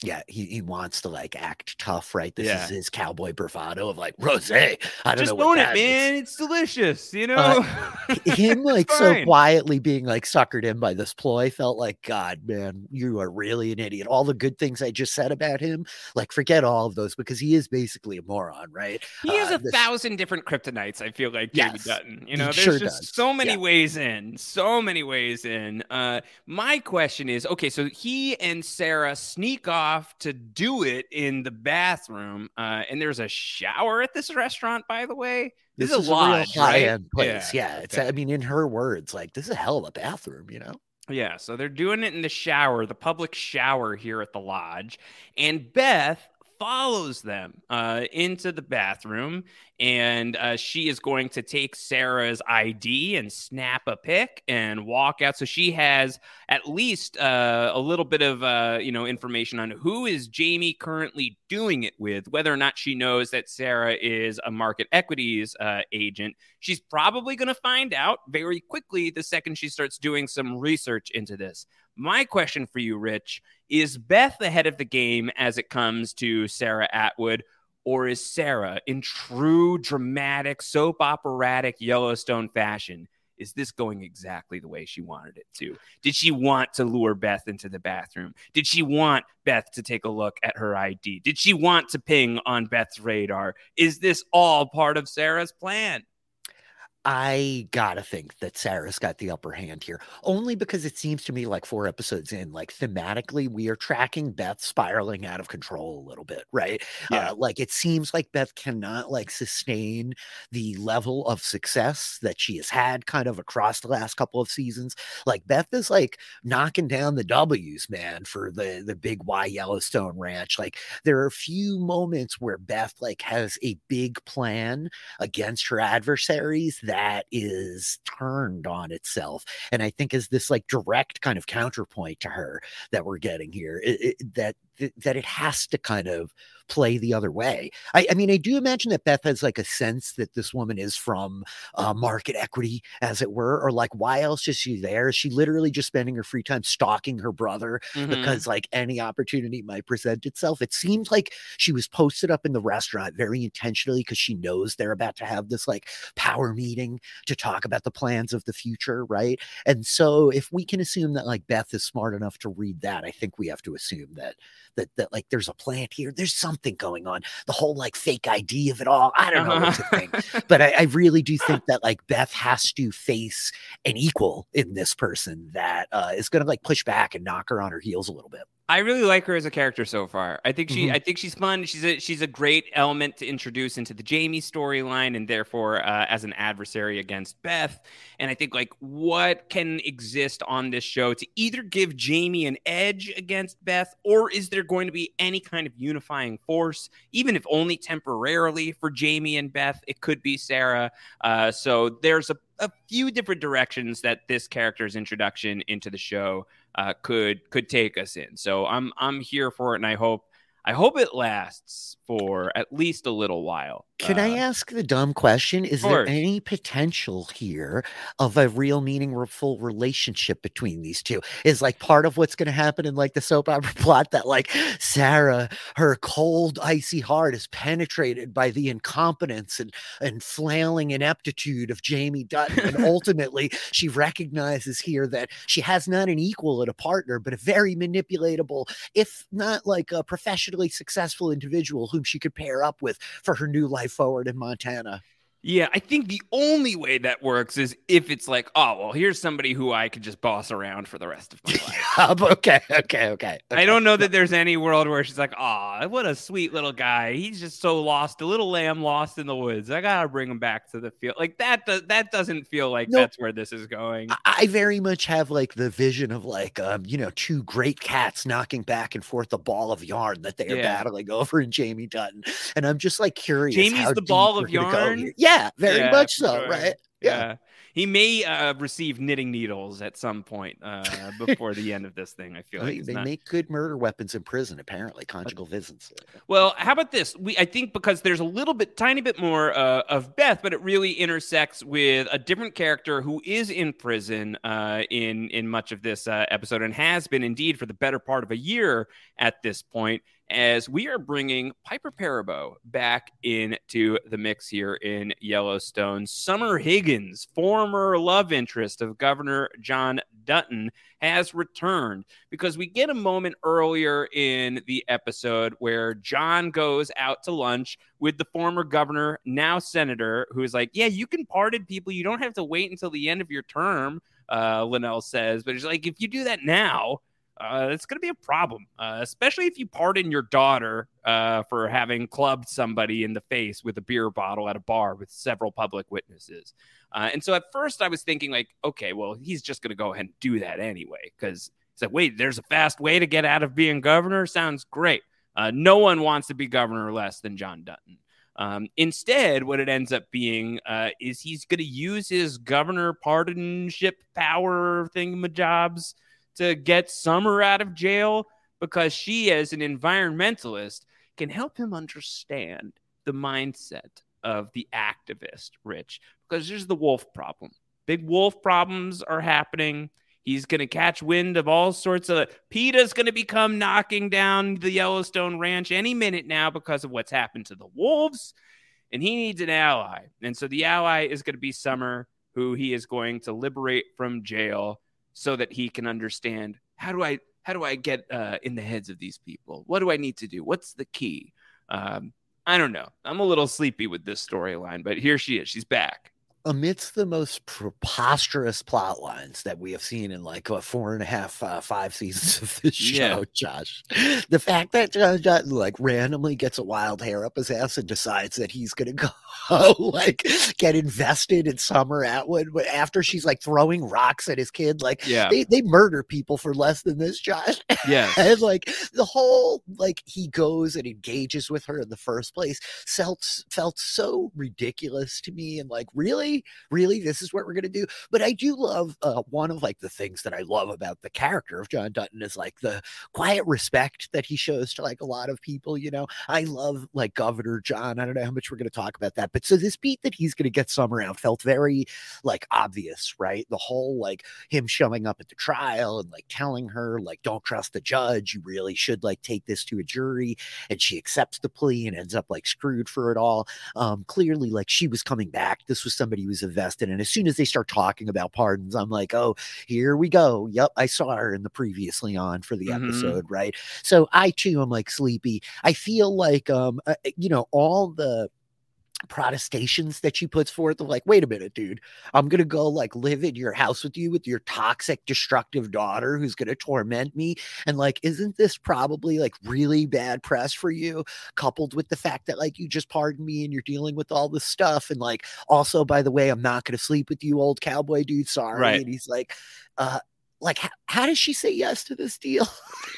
Yeah, he, he wants to like act tough, right? This yeah. is his cowboy bravado of like rosé. I don't Just know what that it, is. Man. It's delicious, you know. Uh, him like so quietly being like suckered in by this ploy felt like, God, man, you are really an idiot. All the good things I just said about him, like forget all of those because he is basically a moron, right? He has uh, a this... thousand different kryptonites. I feel like Jamie yes, Dutton. You know, there's sure just does. so many yeah. ways in, so many ways in. Uh, my question is, okay, so he and Sarah sneak off. Off to do it in the bathroom, uh, and there's a shower at this restaurant, by the way. This, this is a lodge, real high-end right? place. Yeah, yeah it's. Okay. I mean, in her words, like this is a hell of a bathroom, you know. Yeah, so they're doing it in the shower, the public shower here at the lodge, and Beth follows them uh, into the bathroom, and uh, she is going to take Sarah's I D and snap a pic and walk out. So she has at least uh, a little bit of uh, you know information on who is Jamie currently doing it with, whether or not she knows that Sarah is a Market Equities uh, agent. She's probably going to find out very quickly the second she starts doing some research into this. My question for you, Rich, is Beth ahead of the game as it comes to Sarah Atwood, or is Sarah, in true dramatic, soap operatic Yellowstone fashion, is this going exactly the way she wanted it to? Did she want to lure Beth into the bathroom? Did she want Beth to take a look at her I D? Did she want to ping on Beth's radar? Is this all part of Sarah's plan? I gotta think that Sarah's got the upper hand here, only because it seems to me like four episodes in, like thematically, we are tracking Beth spiraling out of control a little bit, right? Yeah. Uh, like it seems like Beth cannot like sustain the level of success that she has had kind of across the last couple of seasons. Like Beth is like knocking down the W's, man, for the, the big Y Yellowstone ranch. Like there are a few moments where Beth like has a big plan against her adversaries that is turned on itself, and I think is this like direct kind of counterpoint to her that we're getting here, it, it, that that it has to kind of play the other way. I, I mean, I do imagine that Beth has like a sense that this woman is from uh, Market Equity, as it were, or like, why else is she there? Is she literally just spending her free time stalking her brother mm-hmm. because like any opportunity might present itself? It seems like she was posted up in the restaurant very intentionally because she knows they're about to have this like power meeting to talk about the plans of the future, right? And so if we can assume that like Beth is smart enough to read that, I think we have to assume that That, that like there's a plant here, there's something going on, the whole like fake I D of it all. I don't know uh-huh. what to think, but I, I really do think that like Beth has to face an equal in this person that uh, is going to like push back and knock her on her heels a little bit. I really like her as a character so far. I think she, mm-hmm. I think she's fun. She's a, she's a great element to introduce into the Jamie storyline, and therefore uh, as an adversary against Beth. And I think like what can exist on this show to either give Jamie an edge against Beth, or is there going to be any kind of unifying force, even if only temporarily, for Jamie and Beth? It could be Sarah. Uh, so there's a, a few different directions that this character's introduction into the show uh, could could take us in. So I'm I'm here for it, and I hope I hope it lasts for at least a little while. Can uh, I ask the dumb question? Is there any potential here of a real meaningful relationship between these two? Is like part of what's going to happen in like the soap opera plot that like Sarah, her cold, icy heart is penetrated by the incompetence and, and flailing ineptitude of Jamie Dutton. And ultimately she recognizes here that she has not an equal and a partner, but a very manipulatable, if not like a professionally successful individual whom she could pair up with for her new life forward in Montana. Yeah, I think the only way that works is if it's like, oh, well, here's somebody who I could just boss around for the rest of my life. okay, okay, okay. I don't know that there's any world where she's like, oh, what a sweet little guy. He's just so lost, a little lamb lost in the woods. I got to bring him back to the field. Like that, do- that doesn't feel like nope. That's where this is going. I-, I very much have like the vision of like, um, you know, two great cats knocking back and forth the ball of yarn that they are yeah. battling over in Jamie Dutton. And I'm just like curious. Jamie's how the deep ball of yarn. Yeah. Yeah, very yeah, much so, sure. right? Yeah. yeah. He may uh, receive knitting needles at some point uh, before the end of this thing, I feel I mean, like. They not... make good murder weapons in prison, apparently, conjugal okay. visits. Well, how about this? We, I think because there's a little bit, tiny bit more uh, of Beth, but it really intersects with a different character who is in prison uh, in, in much of this uh, episode, and has been indeed for the better part of a year at this point, as we are bringing Piper Perabo back into the mix here in Yellowstone. Summer Higgins, former love interest of Governor John Dutton, has returned, because we get a moment earlier in the episode where John goes out to lunch with the former governor, now senator, who is like, yeah, you can pardon people. You don't have to wait until the end of your term, uh, Linnell says. But he's like, if you do that now, Uh, it's going to be a problem, uh, especially if you pardon your daughter uh, for having clubbed somebody in the face with a beer bottle at a bar with several public witnesses. Uh, and so at first I was thinking like, OK, well, he's just going to go ahead and do that anyway, because it's like, wait, there's a fast way to get out of being governor. Sounds great. Uh, no one wants to be governor less than John Dutton. Um, instead, what it ends up being uh, is he's going to use his governor pardonship power thingamajobs to get Summer out of jail, because she, as an environmentalist, can help him understand the mindset of the activist, Rich, because there's the wolf problem. Big wolf problems are happening. He's going to catch wind of all sorts of... PETA's going to become knocking down the Yellowstone Ranch any minute now because of what's happened to the wolves, and he needs an ally. And so the ally is going to be Summer, who he is going to liberate from jail, so that he can understand, how do I how do I get uh, in the heads of these people? What do I need to do? What's the key? Um, I don't know. I'm a little sleepy with this storyline, but here she is. She's back. amidst the most preposterous plot lines that we have seen in like what, four and a half, uh, five seasons of this show, yeah. Josh, the fact that John Dutton like randomly gets a wild hair up his ass and decides that he's going to go like get invested in Summer Atwood after she's like throwing rocks at his kid. Like yeah. they, they murder people for less than this, Josh. Yeah. And like the whole, like he goes and engages with her in the first place felt, felt so ridiculous to me. And like, really, really, this is what we're going to do. But I do love uh, one of like the things that I love about the character of John Dutton is like the quiet respect that he shows to like a lot of people, you know. I love like Governor John. I don't know how much we're going to talk about that, but so this beat that he's going to get Summer out felt very like obvious, right? The whole like him showing up at the trial and like telling her like, don't trust the judge. You really should like take this to a jury. And she accepts the plea and ends up like screwed for it all. Um, clearly like she was coming back. This was somebody who was invested. And as soon as they start talking about pardons, I'm like, oh, here we go. Yep. I saw her in the previously on for the mm-hmm. episode. Right. So I too, I'm like sleepy. I feel like, um, uh, you know, all the protestations that she puts forth of like, wait a minute, dude, I'm gonna go like live in your house with you with your toxic destructive daughter who's gonna torment me, and like isn't this probably like really bad press for you, coupled with the fact that like you just pardoned me and you're dealing with all this stuff, and like also by the way I'm not gonna sleep with you, old cowboy dude, sorry, right. And he's like uh like how, how does she say yes to this deal?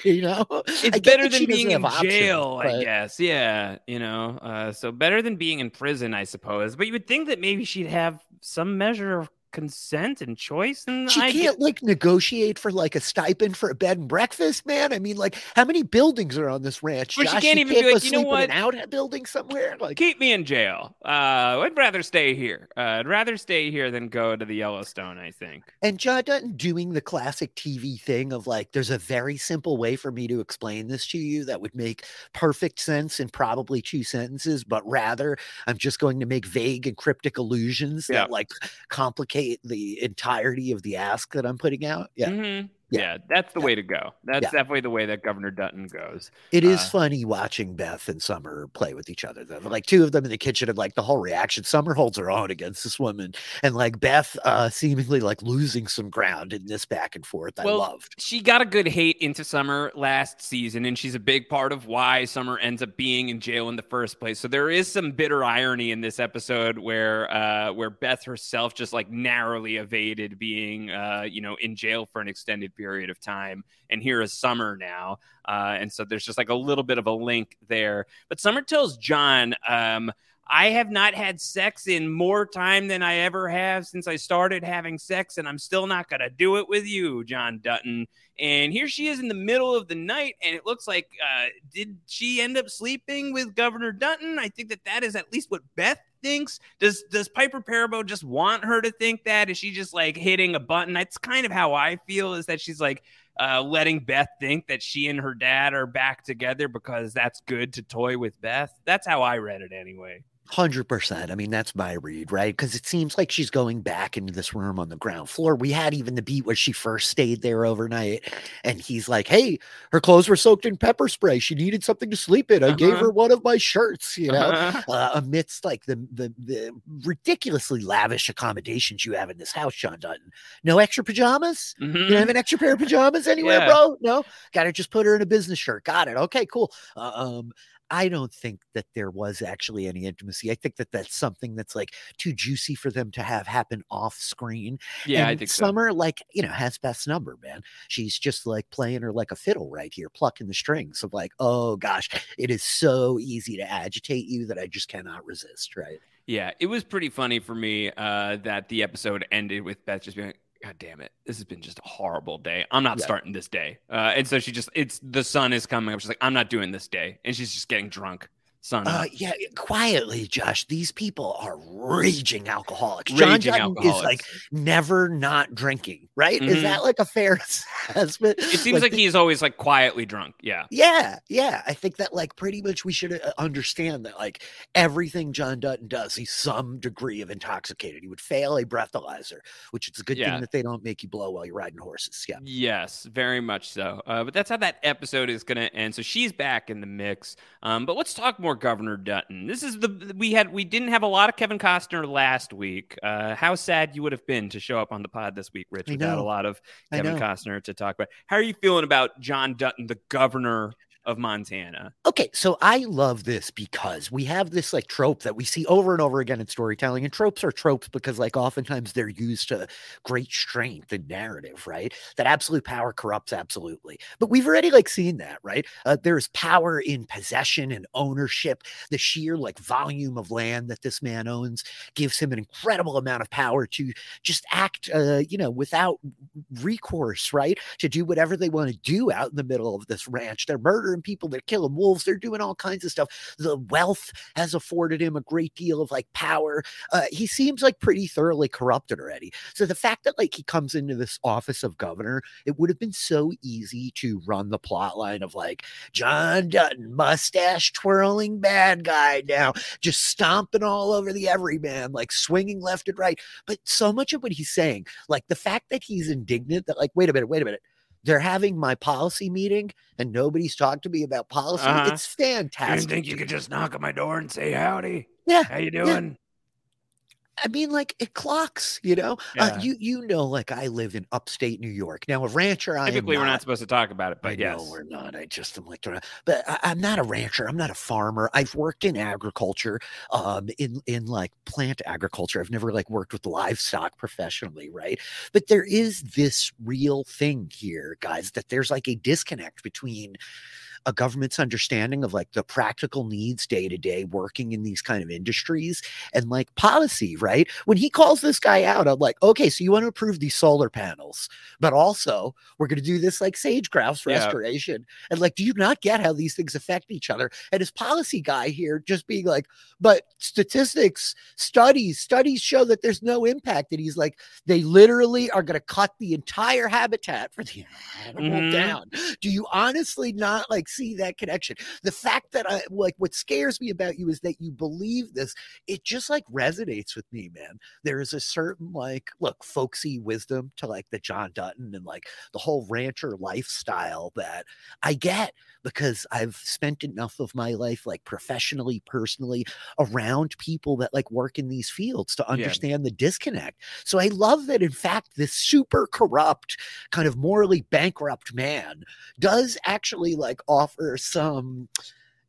You know, it's better than being in jail, options, but... I guess. Yeah, you know, uh, so better than being in prison, I suppose. But you would think that maybe she'd have some measure of consent and choice, and she I can't get... like negotiate for like a stipend for a bed and breakfast, man. I mean, like how many buildings are on this ranch? Well, Josh, she can't even can't be like, you know what? An out building somewhere. Like, keep me in jail. Uh, I'd rather stay here. Uh, I'd rather stay here than go to the Yellowstone, I think. And John Dutton doing the classic T V thing of like, there's a very simple way for me to explain this to you that would make perfect sense in probably two sentences, but rather I'm just going to make vague and cryptic allusions yeah. that like complicate the entirety of the ask that I'm putting out. Yeah. Mm-hmm. Yeah. yeah, that's the yeah. way to go. That's yeah. definitely the way that Governor Dutton goes. It is uh, funny watching Beth and Summer play with each other, though. Like two of them in the kitchen, and like the whole reaction. Summer holds her own against this woman, and like Beth, uh, seemingly like losing some ground in this back and forth. I well, loved. She got a good hate into Summer last season, and she's a big part of why Summer ends up being in jail in the first place. So there is some bitter irony in this episode where uh, where Beth herself just like narrowly evaded being uh, you know in jail for an extended period. period of time, and here is Summer now, uh and so there's just like a little bit of a link there. But Summer tells John, um I have not had sex in more time than I ever have since I started having sex, and I'm still not gonna do it with you, John Dutton. And here she is in the middle of the night, and it looks like uh did she end up sleeping with Governor Dutton? I think that that is at least what Beth thinks. Does does Piper Perabo just want her to think that? Is she just like hitting a button? That's kind of how I feel, is that she's like uh letting Beth think that she and her dad are back together because that's good to toy with Beth. That's how I read it anyway. one hundred percent. I mean, that's my read, right? Because it seems like she's going back into this room on the ground floor. We had even the beat where she first stayed there overnight, and he's like, hey, her clothes were soaked in pepper spray. She needed something to sleep in. I uh-huh. gave her one of my shirts, you know, uh-huh. uh, amidst like the, the the ridiculously lavish accommodations you have in this house, John Dutton. No extra pajamas? Mm-hmm. You don't have an extra pair of pajamas anywhere, yeah. bro? No? Got to just put her in a business shirt. Got it. Okay, cool. Uh, um, I don't think that there was actually any intimacy. I think that that's something that's like too juicy for them to have happen off screen. Yeah, and I think Summer, so. like, you know, has Beth's number, man. She's just like playing her like a fiddle right here, plucking the strings of like, oh gosh, it is so easy to agitate you that I just cannot resist, right? Yeah, it was pretty funny for me uh, that the episode ended with Beth just being like, God damn it. This has been just a horrible day. I'm not yeah. starting this day. Uh, and so she just, it's the sun is coming up. She's like, I'm not doing this day. And she's just getting drunk. Son. Uh, yeah, quietly, Josh. These people are raging alcoholics. Raging John Dutton alcoholics. is like never not drinking, right? Mm-hmm. Is that like a fair assessment? It seems like, like the- he's always like quietly drunk. Yeah, yeah, yeah. I think that like pretty much we should understand that like everything John Dutton does, he's some degree of intoxicated. He would fail a breathalyzer, which it's a good yeah. thing that they don't make you blow while you're riding horses. Yeah. Yes, very much so. Uh, but that's how that episode is going to end. So she's back in the mix. Um, but let's talk more more Governor Dutton. This is the we had we didn't have a lot of Kevin Costner last week. Uh, how sad you would have been to show up on the pod this week, Rich, without a lot of Kevin Costner to talk about. How are you feeling about John Dutton, the governor of Montana? Okay, so I love this because we have this like trope that we see over and over again in storytelling, and tropes are tropes because like oftentimes they're used to great strength and narrative, right? That absolute power corrupts absolutely, but we've already like seen that, right? Uh, there's power in possession and ownership. The sheer like volume of land that this man owns gives him an incredible amount of power to just act, uh, you know, without recourse, right? To do whatever they want to do out in the middle of this ranch. They're murdering people, they're killing wolves, they're doing all kinds of stuff. The wealth has afforded him a great deal of like power. Uh, he seems like pretty thoroughly corrupted already. So the fact that like he comes into this office of governor, it would have been so easy to run the plot line of like John Dutton, mustache twirling bad guy now, just stomping all over the everyman, like swinging left and right. But so much of what he's saying, like the fact that he's indignant that like, wait a minute, wait a minute. They're having my policy meeting and nobody's talked to me about policy. Uh-huh. It's fantastic. You didn't think you could just knock on my door and say, howdy? Yeah. How you doing? Yeah. I mean, like it clocks, you know, yeah. uh, you, you know, like I live in upstate New York now, a rancher. I Typically not, we're not supposed to talk about it, but I yes, know we're not. I just am like, but I, I'm not a rancher. I'm not a farmer. I've worked in agriculture, um, in, in like plant agriculture. I've never like worked with livestock professionally. Right. But there is this real thing here, guys, that there's like a disconnect between a government's understanding of like the practical needs day to day working in these kind of industries and like policy, right? When he calls this guy out, I'm like, okay, so you want to approve these solar panels, but also we're going to do this like sage grouse restoration. Yeah. And like, do you not get how these things affect each other? And his policy guy here just being like, but statistics, studies, studies show that there's no impact. And he's like, they literally are going to cut the entire habitat for the animal mm-hmm. down. Do you honestly not like see that connection? The fact that I like what scares me about you is that you believe this. It just like resonates with me, man. There is a certain like look folksy wisdom to like the John Dutton and like the whole rancher lifestyle that I get because I've spent enough of my life like professionally, personally around people that like work in these fields to understand yeah. the disconnect. So I love that in fact this super corrupt kind of morally bankrupt man does actually like offer some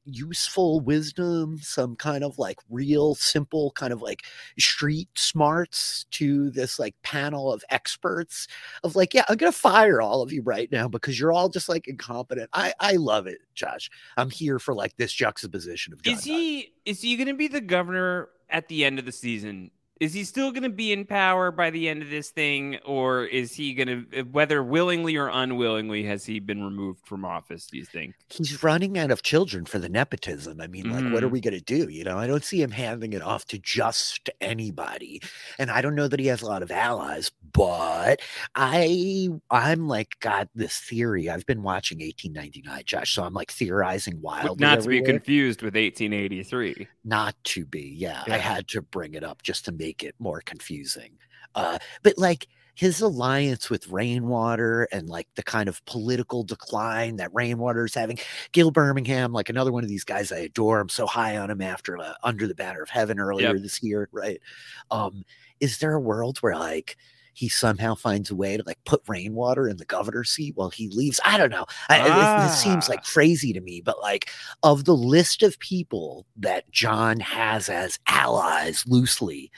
useful wisdom, some kind of like real simple kind of like street smarts to this like panel of experts of like, yeah, I'm gonna fire all of you right now because you're all just like incompetent. I I love it, Josh. I'm here for like this juxtaposition of John Is he Dutton. Is he gonna be the governor at the end of the season? Is he still going to be in power by the end of this thing, or is he going to, whether willingly or unwillingly, has he been removed from office, do you think? He's running out of children for the nepotism. I mean, like, mm. what are we going to do? You know, I don't see him handing it off to just anybody. And I don't know that he has a lot of allies, but I, I'm like, God, this theory. I've been watching eighteen ninety-nine, Josh, so I'm like theorizing wildly. Not to everywhere. Be confused with eighteen eighty-three. Not to be, yeah, yeah. I had to bring it up just to make it more confusing, uh but like his alliance with Rainwater and like the kind of political decline that Rainwater is having. Gil Birmingham, like another one of these guys I adore, I'm so high on him after uh, Under the Banner of Heaven earlier yep. this year, right? Um is there a world where like he somehow finds a way to like put Rainwater in the governor's seat while he leaves? I don't know. I, ah. This seems like crazy to me, but like of the list of people that John has as allies loosely,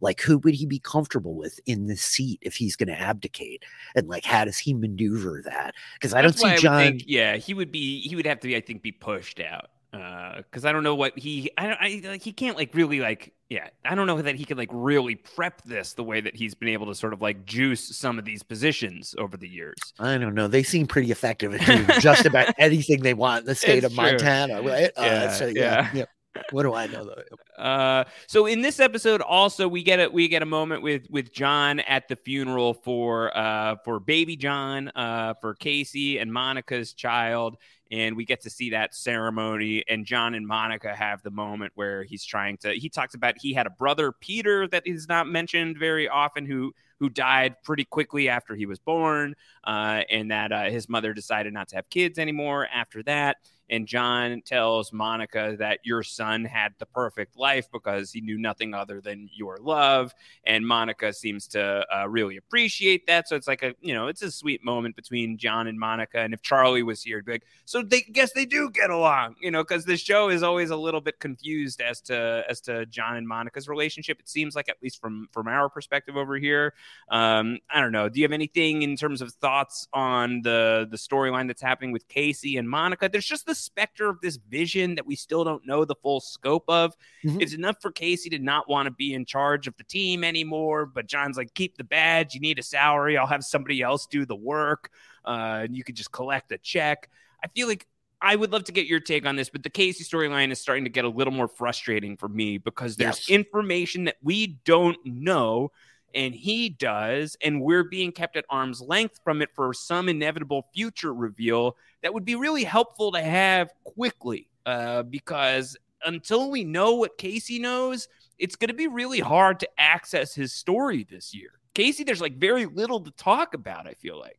like who would he be comfortable with in this seat if he's going to abdicate? And like, how does he maneuver that? Because I don't see John. Think, yeah, he would be, he would have to be, I think, be pushed out. Uh, cause I don't know what he, I don't, I like, he can't like really like, yeah, I don't know that he can like really prep this the way that he's been able to sort of like juice some of these positions over the years. I don't know. They seem pretty effective at doing just about anything they want in the state it's of true. Montana, right? Yeah. Uh, so, yeah. yeah. yeah. What do I know though? Uh, so in this episode also we get a we get a moment with with John at the funeral for uh for baby John, uh for Casey and Monica's child. And we get to see that ceremony, and John and Monica have the moment where he's trying to, he talks about he had a brother, Peter, that is not mentioned very often, who who died pretty quickly after he was born, uh, and that uh, his mother decided not to have kids anymore after that. And John tells Monica that your son had the perfect life because he knew nothing other than your love. And Monica seems to uh, really appreciate that. So it's like a, you know, it's a sweet moment between John and Monica. And if Charlie was here, it'd be like, so they guess they do get along, you know, because the show is always a little bit confused as to as to John and Monica's relationship. It seems like, at least from from our perspective over here. Um, I don't know. Do you have anything in terms of thoughts on the the storyline that's happening with Casey and Monica? There's just the specter of this vision that we still don't know the full scope of. Mm-hmm. It's enough for Casey to not want to be in charge of the team anymore, but John's like, keep the badge, you need a salary, I'll have somebody else do the work, uh you could just collect a check. I feel like I would love to get your take on this, but the Casey storyline is starting to get a little more frustrating for me because there's yes. information that we don't know and he does, and we're being kept at arm's length from it for some inevitable future reveal that would be really helpful to have quickly, uh, because until we know what Casey knows, it's going to be really hard to access his story this year. Casey, there's like very little to talk about, I feel like.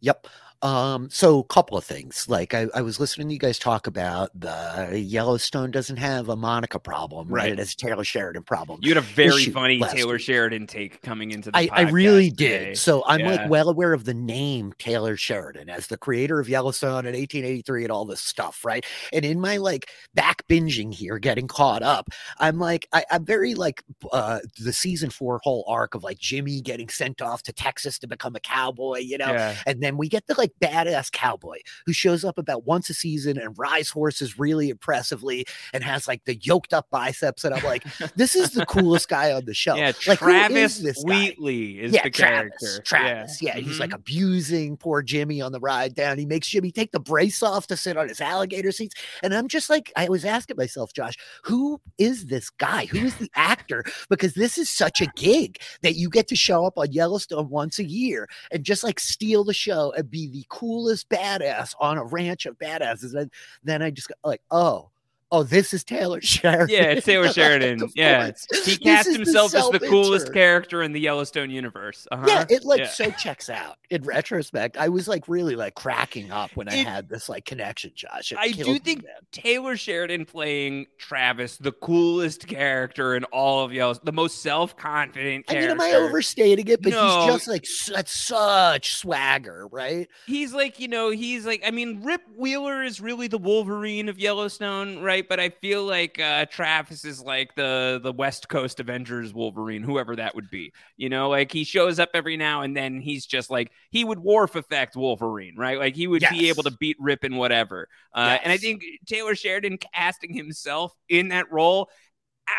Yep. Um, so a couple of things. Like I, I was listening to you guys talk about the Yellowstone doesn't have a Monica problem, right? It has a Taylor Sheridan problem. You had a very funny Taylor week. Sheridan take coming into the I, podcast I really today. did. So I'm yeah. like well aware of the name Taylor Sheridan as the creator of Yellowstone in eighteen eighty-three and all this stuff, right? And in my like back binging here, getting caught up, I'm like, I, I'm very like uh, the season four whole arc of like Jimmy getting sent off to Texas to become a cowboy, you know, yeah. and then we get the like badass cowboy who shows up about once a season and rides horses really impressively and has like the yoked up biceps, and I'm like, this is the coolest guy on the show. Yeah, like, Travis is Wheatley is yeah, the Travis, character. Travis, yeah, yeah he's mm-hmm. like abusing poor Jimmy on the ride down. He makes Jimmy take the brace off to sit on his alligator seats, and I'm just like, I was asking myself, Josh, who is this guy? Who is the actor? Because this is such a gig that you get to show up on Yellowstone once a year and just like steal the show and be the coolest badass on a ranch of badasses. And then I just got like, oh, oh, this is Taylor Sheridan. Yeah, it's Taylor Sheridan. yeah. He cast himself the as the coolest character in the Yellowstone universe. Uh-huh. Yeah, it like yeah. so checks out. In retrospect, I was like really like cracking up when it, I had this like connection, Josh. It I do think me, Taylor Sheridan playing Travis, the coolest character in all of Yellowstone, the most self-confident character. I mean, am I overstating it? But no. he's just like that's such swagger, right? He's like, you know, he's like, I mean, Rip Wheeler is really the Wolverine of Yellowstone, right? But I feel like uh, Travis is like the the West Coast Avengers Wolverine, whoever that would be. You know, like he shows up every now and then. He's just like he would Wharf Effect Wolverine, right? Like he would yes. be able to beat Rip and whatever. Uh, yes. And I think Taylor Sheridan casting himself in that role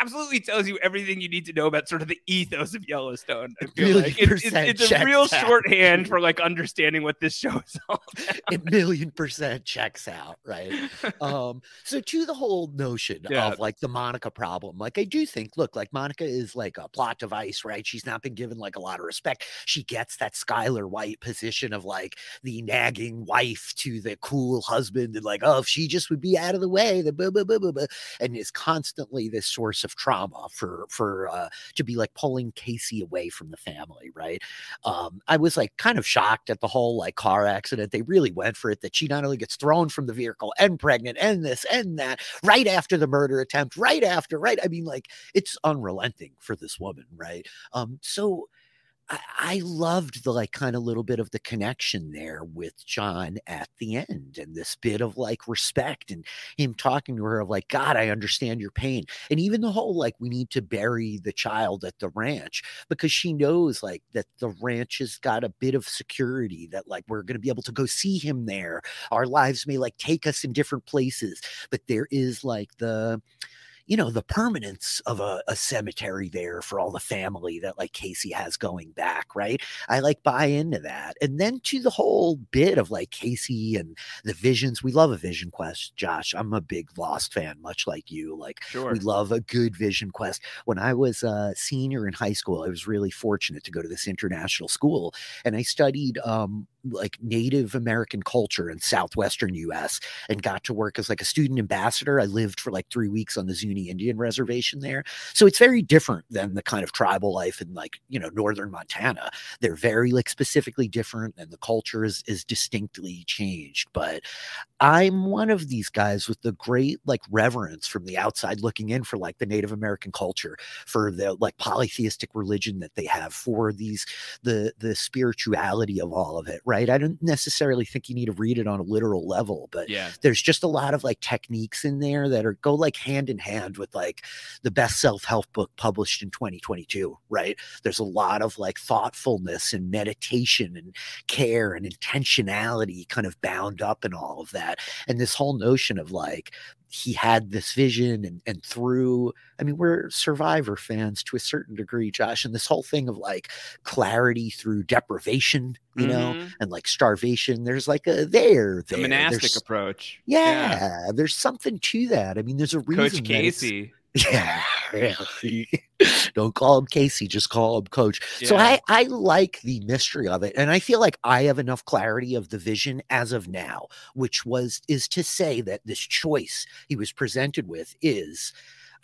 absolutely tells you everything you need to know about sort of the ethos of Yellowstone. I feel like it's, it's, it's a real shorthand out. for like understanding what this show is all about. A million percent checks out, right? um, so to the whole notion yeah. of like the Monica problem, like I do think, look, like Monica is like a plot device, right? She's not been given like a lot of respect. She gets that Skylar White position of like the nagging wife to the cool husband, and like, oh, if she just would be out of the way, the blah, blah, blah, blah, blah, and is constantly this source of trauma for for uh to be like pulling Casey away from the family, right? um I was like kind of shocked at the whole like car accident. They really went for it, that she not only gets thrown from the vehicle and pregnant and this and that right after the murder attempt, right after right I mean, like, it's unrelenting for this woman, right? um so I loved the like kind of little bit of the connection there with John at the end, and this bit of like respect and him talking to her of like, God, I understand your pain. And even the whole like, we need to bury the child at the ranch, because she knows like that the ranch has got a bit of security, that like we're going to be able to go see him there. Our lives may like take us in different places, but there is like the, you know, the permanence of a, a cemetery there for all the family that like Casey has going back, right? I like buy into that. And then to the whole bit of like Casey and the visions. We love a vision quest, Josh. I'm a big Lost fan, much like you. Like, sure. We love a good vision quest. When I was a senior in high school, I was really fortunate to go to this international school, and I studied um like Native American culture in Southwestern U S and got to work as like a student ambassador. I lived for like three weeks on the Zuni Indian reservation there. So it's very different than the kind of tribal life in like, you know, Northern Montana. They're very like specifically different and the culture is, is distinctly changed. But I'm one of these guys with the great like reverence from the outside looking in for like the Native American culture, for the like polytheistic religion that they have, for these, the, the spirituality of all of it. Right. I don't necessarily think you need to read it on a literal level, but yeah, there's just a lot of like techniques in there that are go like hand in hand with like the best self-help book published in twenty twenty-two. Right. There's a lot of like thoughtfulness and meditation and care and intentionality kind of bound up in all of that. And this whole notion of like, he had this vision and, and through, I mean, we're Survivor fans to a certain degree, Josh, and this whole thing of like clarity through deprivation, you mm-hmm. know, and like starvation. There's like a there, there. The monastic there's, approach. Yeah, yeah. There's something to that. I mean, there's a reason. Coach Casey. Yeah, really. Don't call him Casey, just call him Coach. Yeah. So I, I like the mystery of it. And I feel like I have enough clarity of the vision as of now, which was is to say that this choice he was presented with is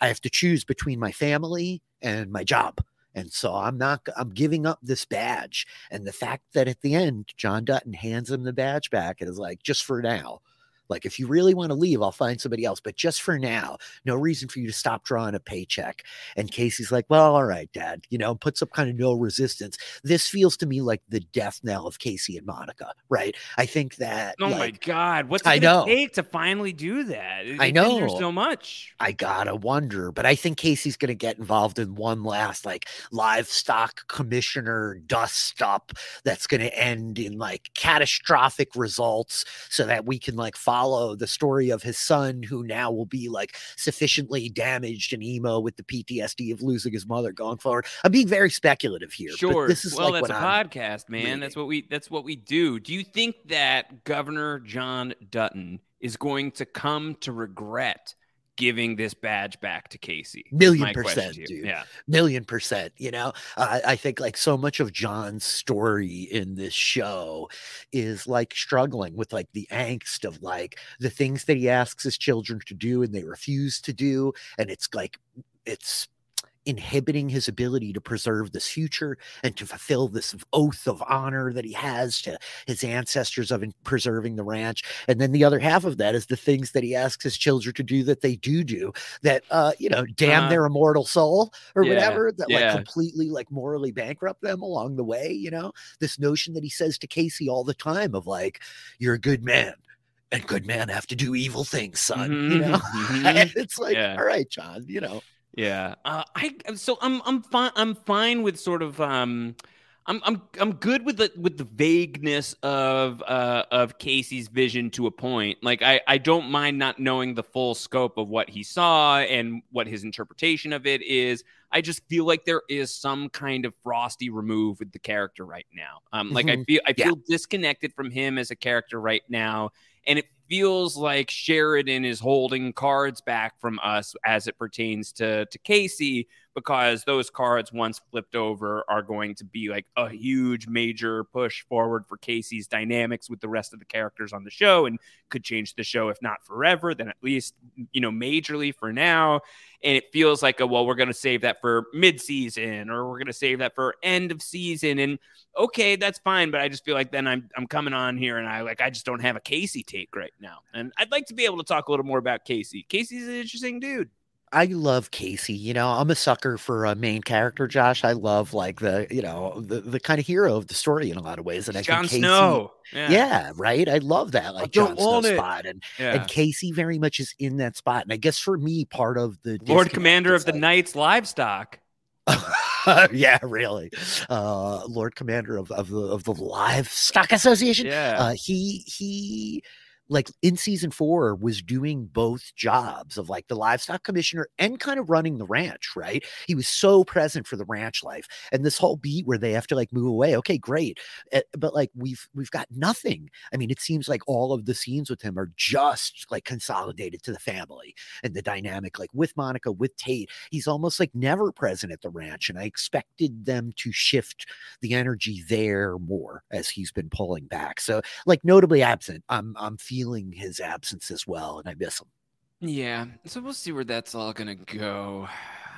I have to choose between my family and my job. And so I'm not, I'm giving up this badge. And the fact that at the end, John Dutton hands him the badge back and is like, just for now. Like, if you really want to leave, I'll find somebody else. But just for now, no reason for you to stop drawing a paycheck. And Casey's like, well, all right, Dad, you know, puts up kind of no resistance. This feels to me like the death knell of Casey and Monica, right? I think that. Oh, like, my God. What's it going to take to finally do that? It's I know. There's so much. I got to wonder. But I think Casey's going to get involved in one last, like, livestock commissioner dust up that's going to end in, like, catastrophic results so that we can, like, follow. Follow the story of his son, who now will be like sufficiently damaged and emo with the P T S D of losing his mother going forward. I'm being very speculative here. Sure. But this is well, like that's what a I'm podcast, man. Reading. That's what we that's what we do. Do you think that Governor John Dutton is going to come to regret giving this badge back to Casey? Million percent, dude. Yeah. Million percent. You know, uh, I think like so much of John's story in this show is like struggling with like the angst of like the things that he asks his children to do and they refuse to do. And it's like, it's inhibiting his ability to preserve this future and to fulfill this oath of honor that he has to his ancestors of preserving the ranch. And then the other half of that is the things that he asks his children to do that they do do that, uh, you know, damn uh, their immortal soul or yeah, whatever, that yeah. like completely like morally bankrupt them along the way. You know, this notion that he says to Casey all the time of like, you're a good man. And good men have to do evil things, son. Mm-hmm, you know, mm-hmm. It's like, yeah. all right, John, you know. Yeah, uh, I so I'm I'm fine I'm fine with sort of um I'm I'm I'm good with the with the vagueness of uh of Casey's vision to a point. Like I I don't mind not knowing the full scope of what he saw and what his interpretation of it is. I just feel like there is some kind of frosty remove with the character right now. Um, like mm-hmm. I feel I feel yeah. disconnected from him as a character right now, and it feels like Sheridan is holding cards back from us as it pertains to, to Casey, because those cards once flipped over are going to be like a huge major push forward for Casey's dynamics with the rest of the characters on the show, and could change the show, if not forever, then at least, you know, majorly for now. And it feels like, a, well, we're going to save that for mid season, or we're going to save that for end of season. And okay, that's fine. But I just feel like then I'm, I'm coming on here and I like, I just don't have a Casey take right now. And I'd like to be able to talk a little more about Casey. Casey's an interesting dude. I love Casey. You know, I'm a sucker for a main character, Josh. I love like the, you know, the, the kind of hero of the story in a lot of ways. And I John think Casey, Snow. Yeah. yeah, right. I love that. Like John Snow spot. And, yeah. and Casey very much is in that spot. And I guess for me, part of the Lord Commander of the like, Knight's Livestock. yeah, really. Uh, Lord Commander of, of the, of the Livestock Association. Yeah. Uh, he, he, like in season four was doing both jobs of like the livestock commissioner and kind of running the ranch, right? He was so present for the ranch life, and this whole beat where they have to like move away. Okay, great. But like, we've, we've got nothing. I mean, it seems like all of the scenes with him are just like consolidated to the family and the dynamic, like with Monica, with Tate, he's almost like never present at the ranch. And I expected them to shift the energy there more as he's been pulling back. So like notably absent, I'm, I'm feeling feeling his absence as well, and I miss him. Yeah, so we'll see where that's all gonna go.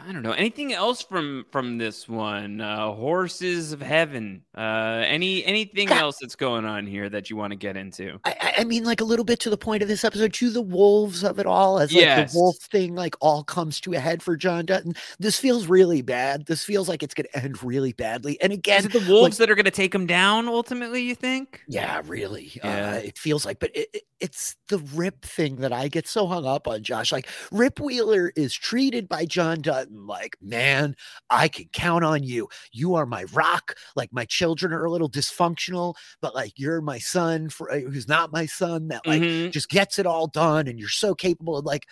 I don't know. Anything else from from this one? Uh, Horses of Heaven. Uh, any anything God. else that's going on here that you want to get into? I, I mean, like a little bit to the point of this episode, to the wolves of it all, as like yes. the wolf thing, like all comes to a head for John Dutton. This feels really bad. This feels like it's going to end really badly. And again, is it the wolves like, that are going to take him down ultimately? You think? Yeah, really. Yeah. Uh, it feels like, but it, it, it's the Rip thing that I get so hung up on, Josh. Like Rip Wheeler is treated by John Dutton like, man, I can count on you. You are my rock. Like my children are a little dysfunctional, but like you're my son for, who's not my son, that like mm-hmm. just gets it all done, and you're so capable of like,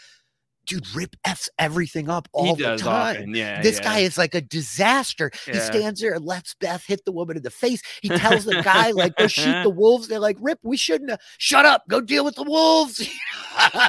dude, Rip F's everything up all he does the time. Often. Yeah, this yeah. guy is like a disaster. Yeah. He stands there and lets Beth hit the woman in the face. He tells the guy, like, go shoot the wolves. They're like, Rip, we shouldn't have. Shut up. Go deal with the wolves.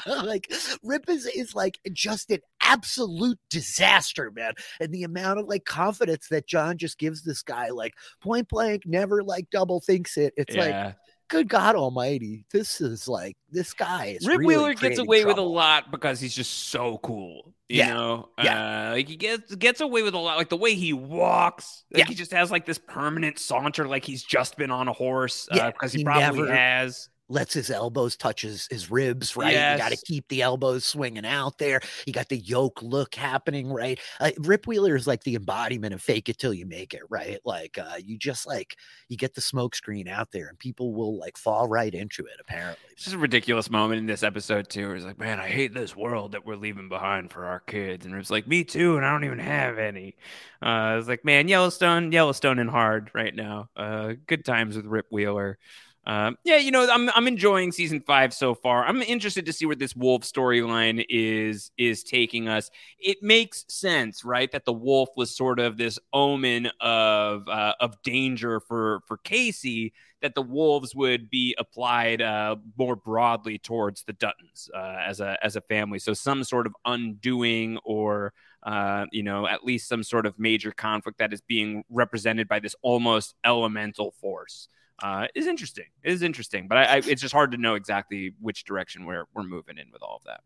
Like, Rip is, is like just an absolute disaster, man. And the amount of like confidence that John just gives this guy, like point blank, never like double thinks it. It's yeah. like, good God almighty, this is like, this guy is Rip really Wheeler gets away trouble. with a lot because he's just so cool. You yeah. know, yeah. Uh, like he gets gets away with a lot, like the way he walks. Like yeah. he just has like this permanent saunter, like he's just been on a horse yeah. uh, because he, he probably never... has. lets his elbows touch his, his ribs, right? Yes. You got to keep the elbows swinging out there. You got the yoke look happening, right? Uh, Rip Wheeler is like the embodiment of fake it till you make it, right? Like uh, you just like, you get the smoke screen out there and people will like fall right into it, apparently. It's just a ridiculous moment in this episode too. It's like, man, I hate this world that we're leaving behind for our kids. And Rip's like, me too, and I don't even have any. Uh, it's like, man, Yellowstone, Yellowstone and hard right now. Uh, good times with Rip Wheeler. Um, yeah, you know, I'm I'm enjoying season five so far. I'm interested to see where this wolf storyline is is taking us. It makes sense, right, that the wolf was sort of this omen of uh, of danger for for Casey, that the wolves would be applied uh, more broadly towards the Duttons uh, as a as a family. So some sort of undoing or, uh, you know, at least some sort of major conflict that is being represented by this almost elemental force. Uh, is interesting. It is interesting, but I, I, it's just hard to know exactly which direction we're we're moving in with all of that.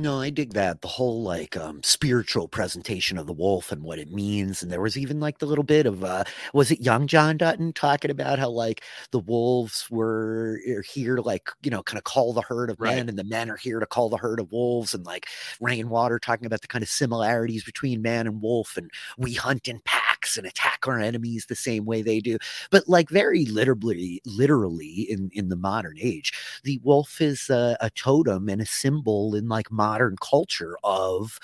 No, I dig that. The whole like um, spiritual presentation of the wolf and what it means. And there was even like the little bit of, uh, was it young John Dutton talking about how like the wolves were are here to like, you know, kind of call the herd of men right. and the men are here to call the herd of wolves, and like Rainwater talking about the kind of similarities between man and wolf, and we hunt in packs and attack our enemies the same way they do. But like very literally, literally in, in the modern age, the wolf is a, a totem and a symbol in like modern modern culture of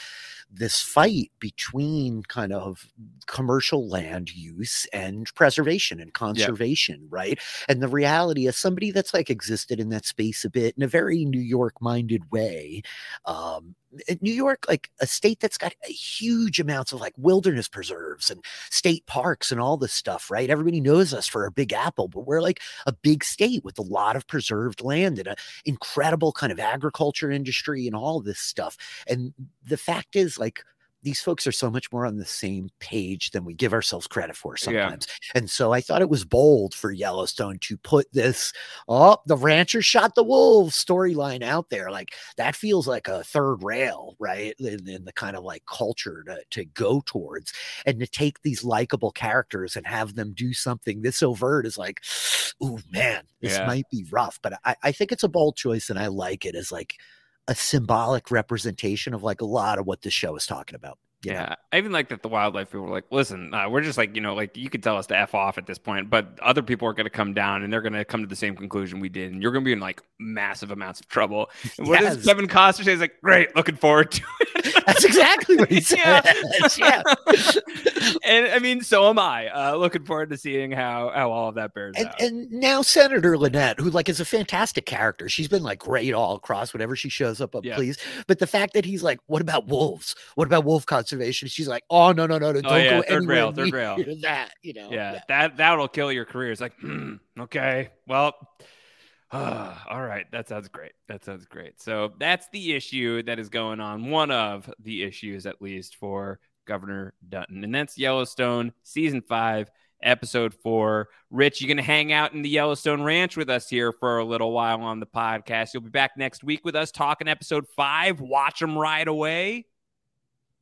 this fight between kind of commercial land use and preservation and conservation, yeah. right? And the reality is somebody that's like existed in that space a bit in a very New York-minded way. Um, New York, like a state that's got huge amounts of like wilderness preserves and state parks and all this stuff, right? Everybody knows us for our Big Apple, but we're like a big state with a lot of preserved land and an incredible kind of agriculture industry and all this stuff. And the fact is, like, these folks are so much more on the same page than we give ourselves credit for sometimes. Yeah. And so I thought it was bold for Yellowstone to put this, oh, the rancher shot the wolves storyline out there. Like that feels like a third rail, right? In, in the kind of like culture to, to go towards, and to take these likable characters and have them do something this overt is like, oh man, this yeah. might be rough, but I, I think it's a bold choice. And I like it as like a symbolic representation of like a lot of what this show is talking about. Yeah. Know? I even like that the wildlife people were like, listen, uh, we're just like, you know, like you could tell us to F off at this point, but other people are going to come down and they're going to come to the same conclusion we did. And you're going to be in like massive amounts of trouble. And what yes. does Kevin Costner say? He's like, great, looking forward to it. That's exactly what he said. Yeah. yeah. And I mean, so am I. Uh, looking forward to seeing how, how all of that bears and, out. And now Senator Lynette, who like is a fantastic character. She's been like great all across whenever she shows up, up yeah. please. But the fact that he's like, what about wolves? What about wolf conservation? She's like, oh, no, no, no, no. Don't oh, yeah, go third anywhere rail, third rail. That, you know, yeah, yeah, that, that'll kill your career. It's like, hmm, okay, well, uh, all right. That sounds great. That sounds great. So that's the issue that is going on. One of the issues, at least, for Governor Dutton. And that's Yellowstone season five, episode four. Rich, you're going to hang out in the Yellowstone Ranch with us here for a little while on the podcast. You'll be back next week with us talking episode five, Watch 'Em Ride Away.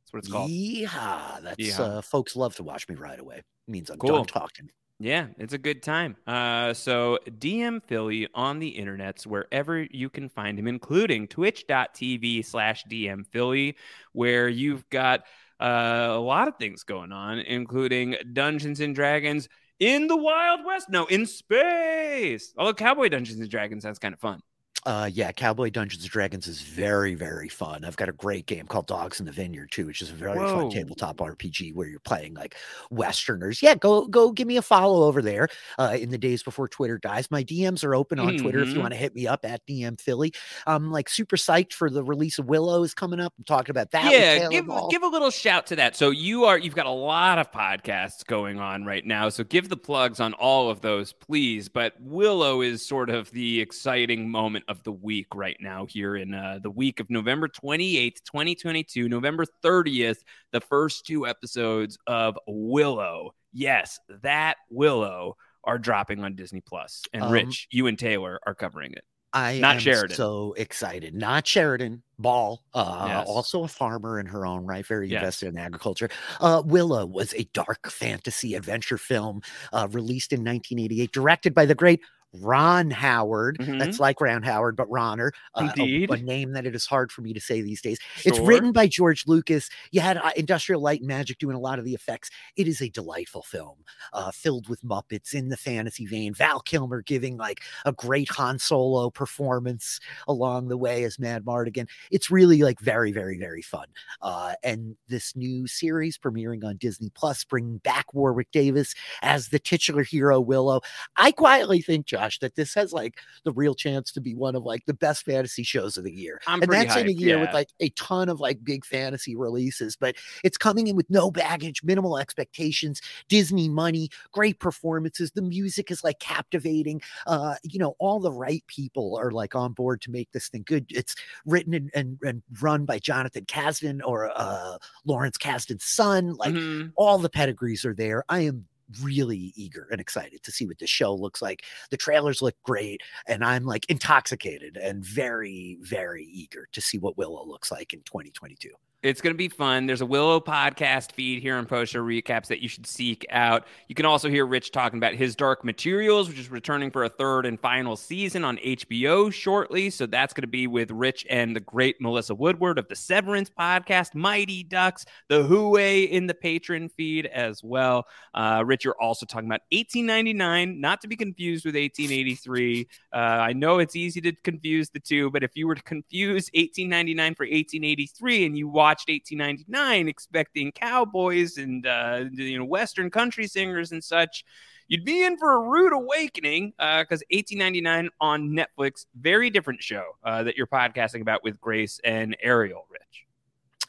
That's what it's called. Yeah, that's Yeehaw. Uh, folks love to watch me ride away. It means I'm cool. done talking. Yeah, it's a good time. Uh, so D M Phily on the internets, wherever you can find him, including twitch.tv slash DM Phily, where you've got Uh, a lot of things going on, including Dungeons and Dragons in the Wild West. No, in space. Although Cowboy Dungeons and Dragons sounds kind of fun. Uh, yeah, Cowboy Dungeons and Dragons is very, very fun. I've got a great game called Dogs in the Vineyard, too, which is a very Whoa. fun tabletop R P G where you're playing like Westerners. Yeah, go go give me a follow over there uh, in the days before Twitter dies. My D Ms are open on mm-hmm. Twitter if you want to hit me up at D M Phily. I'm like super psyched for the release of Willow is coming up. I'm talking about that. Yeah, give, give a little shout to that. So you are, you've got a lot of podcasts going on right now. So give the plugs on all of those, please. But Willow is sort of the exciting moment of the week right now here in uh, the week of November twenty-eighth, twenty twenty-two, November thirtieth, the first two episodes of Willow. Yes, that Willow are dropping on Disney Plus. And um, Rich, you and Taylor are covering it. I Not am Sheridan. so excited. Not Sheridan. Ball, uh, yes. also a farmer in her own right, very yes. invested in agriculture. Uh, Willow was a dark fantasy adventure film uh, released in nineteen eighty-eight, directed by the great Ron Howard. Mm-hmm. That's like Ron Howard, but Ronner. Uh, Indeed. A, a name that it is hard for me to say these days. Sure. It's written by George Lucas. You had uh, Industrial Light and Magic doing a lot of the effects. It is a delightful film uh, filled with Muppets in the fantasy vein. Val Kilmer giving like a great Han Solo performance along the way as Mad Mardigan. It's really like very, very, very fun. Uh, and this new series premiering on Disney Plus, bringing back Warwick Davis as the titular hero Willow. I quietly think, John, that this has like the real chance to be one of like the best fantasy shows of the year. I'm and that's hyped, in a year yeah. with like a ton of like big fantasy releases, but it's coming in with no baggage, minimal expectations, Disney money, great performances. The music is like captivating. Uh, you know, all the right people are like on board to make this thing good. It's written and, and, and run by Jonathan Kasdan or uh, Lawrence Kasdan's son. Like mm-hmm. all the pedigrees are there. I am really eager and excited to see what the show looks like. The trailers look great, and I'm like intoxicated and very, very eager to see what Willow looks like in twenty twenty-two. It's going to be fun. There's a Willow podcast feed here on Post Show Recaps that you should seek out. You can also hear Rich talking about His Dark Materials, which is returning for a third and final season on H B O shortly. So that's going to be with Rich and the great Melissa Woodward of the Severance podcast, Mighty Ducks, the Huey in the Patron feed as well. Uh, Rich, you're also talking about eighteen ninety-nine, not to be confused with eighteen eighty-three. Uh, I know it's easy to confuse the two, but if you were to confuse eighteen ninety-nine for eighteen eighty-three and you watch eighteen ninety-nine expecting cowboys and uh you know western country singers and such, you'd be in for a rude awakening, uh because eighteen ninety-nine on Netflix, very different show uh that you're podcasting about with Grace and Ariel, Rich.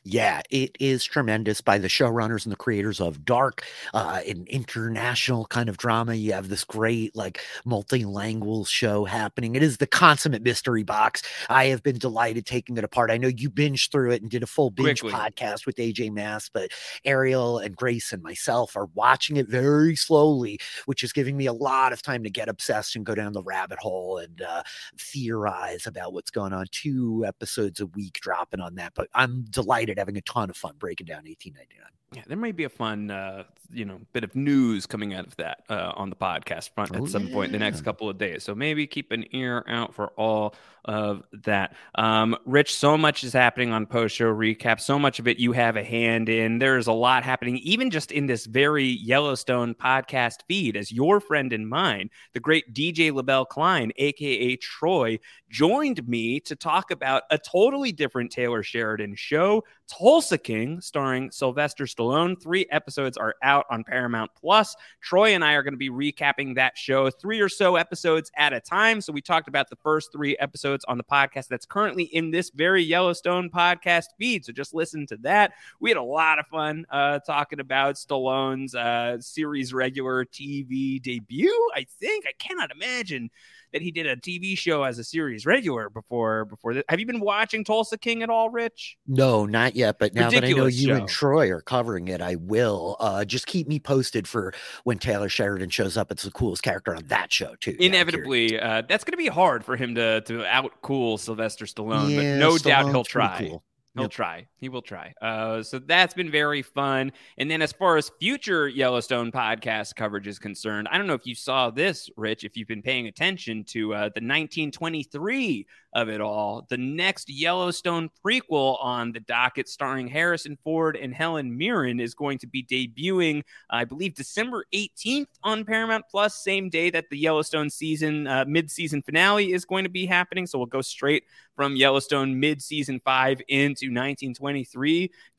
Yeah, it is tremendous by the showrunners and the creators of Dark, uh, an international kind of drama. You have this great, like, multilingual show happening. It is the consummate mystery box. I have been delighted taking it apart. I know you binged through it and did a full binge Quickly. podcast with A J Mass, but Ariel and Grace and myself are watching it very slowly, which is giving me a lot of time to get obsessed and go down the rabbit hole and uh, theorize about what's going on. Two episodes a week dropping on that, but I'm delighted. Having a ton of fun breaking down eighteen ninety-nine. Yeah, there might be a fun, uh, you know, bit of news coming out of that uh, on the podcast front oh, at some yeah. point in the next couple of days. So maybe keep an ear out for all of that. Um, Rich, so much is happening on Post Show Recap. So much of it you have a hand in. There is a lot happening, even just in this very Yellowstone podcast feed. As your friend and mine, the great D J LaBelle Klein, a k a. Troy, joined me to talk about a totally different Taylor Sheridan show, Tulsa King, starring Sylvester Stallone Stallone. Three episodes are out on Paramount Plus. Troy and I are going to be recapping that show, three or so episodes at a time. So we talked about the first three episodes on the podcast that's currently in this very Yellowstone podcast feed. So just listen to that. We had a lot of fun uh, talking about Stallone's uh, series regular T V debut, I think. I cannot imagine that he did a T V show as a series regular before before this. Have you been watching Tulsa King at all, Rich? No, not yet. But now Ridiculous that I know you show. and Troy are covering it, I will. Uh, just keep me posted for when Taylor Sheridan shows up. It's the coolest character on that show, too. Inevitably, uh, that's going to be hard for him to, to out-cool Sylvester Stallone, yeah, but no Stallone's doubt he'll try. Cool. He'll yep. try. He will try. Uh, so that's been very fun. And then as far as future Yellowstone podcast coverage is concerned, I don't know if you saw this, Rich, if you've been paying attention to uh, the nineteen twenty-three of it all, the next Yellowstone prequel on the docket starring Harrison Ford and Helen Mirren is going to be debuting, I believe, December eighteenth on Paramount Plus, same day that the Yellowstone season uh, mid-season finale is going to be happening. So we'll go straight from Yellowstone mid-season five into nineteen twenty-three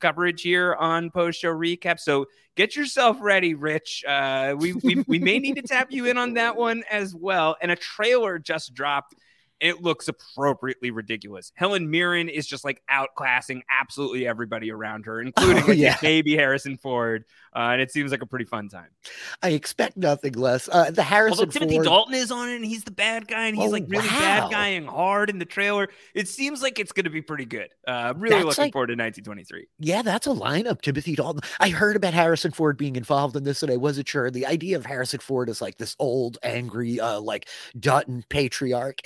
coverage here on Post Show Recap. So get yourself ready, Rich. Uh, we, we, we may need to tap you in on that one as well. And a trailer just dropped. It looks appropriately ridiculous. Helen Mirren is just like outclassing absolutely everybody around her, including oh, yeah. maybe Harrison Ford. Uh, and it seems like a pretty fun time. I expect nothing less. Uh, the Harrison Although Timothy Ford... Dalton is on it, and he's the bad guy, and he's oh, like really wow. bad guying hard in the trailer. It seems like it's going to be pretty good. Uh, really that's looking like... forward to nineteen twenty-three. Yeah, that's a lineup, Timothy Dalton. I heard about Harrison Ford being involved in this, and I wasn't sure. The idea of Harrison Ford is like this old, angry, uh, like Dutton patriarch.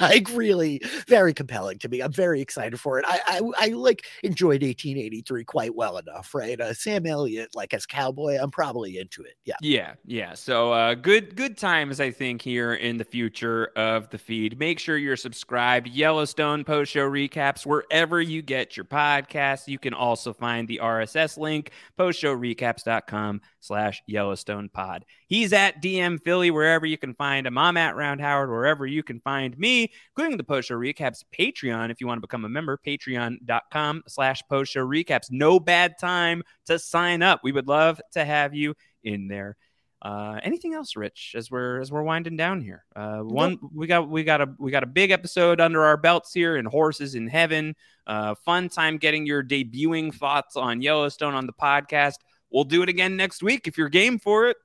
Like really very compelling to me. I'm very excited for it. I, I I like enjoyed eighteen eighty-three quite well enough, right? Uh, Sam Elliott, like as cowboy, I'm probably into it. Yeah. Yeah. Yeah. So uh, good, good times, I think, here in the future of the feed. Make sure you're subscribed. Yellowstone Post Show Recaps, wherever you get your podcasts. You can also find the R S S link, postshowrecaps.com slash Yellowstone pod. He's at D M Phily, wherever you can find him. I'm at Round Howard, wherever you can find me, including the Post Show Recaps Patreon. If you want to become a member, patreon.com slash Post Show Recaps. No bad time to sign up. We would love to have you in there. Uh, anything else, Rich, as we're as we're winding down here? Uh, one we got we got a we got a big episode under our belts here in Horses in Heaven. Uh, fun time getting your debuting thoughts on Yellowstone on the podcast. We'll do it again next week if you're game for it.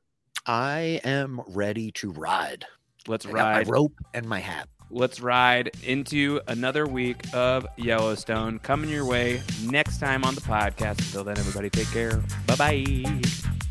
I am ready to ride. Let's I ride. Got my rope and my hat. Let's ride into another week of Yellowstone coming your way next time on the podcast. Until then, everybody, take care. Bye bye.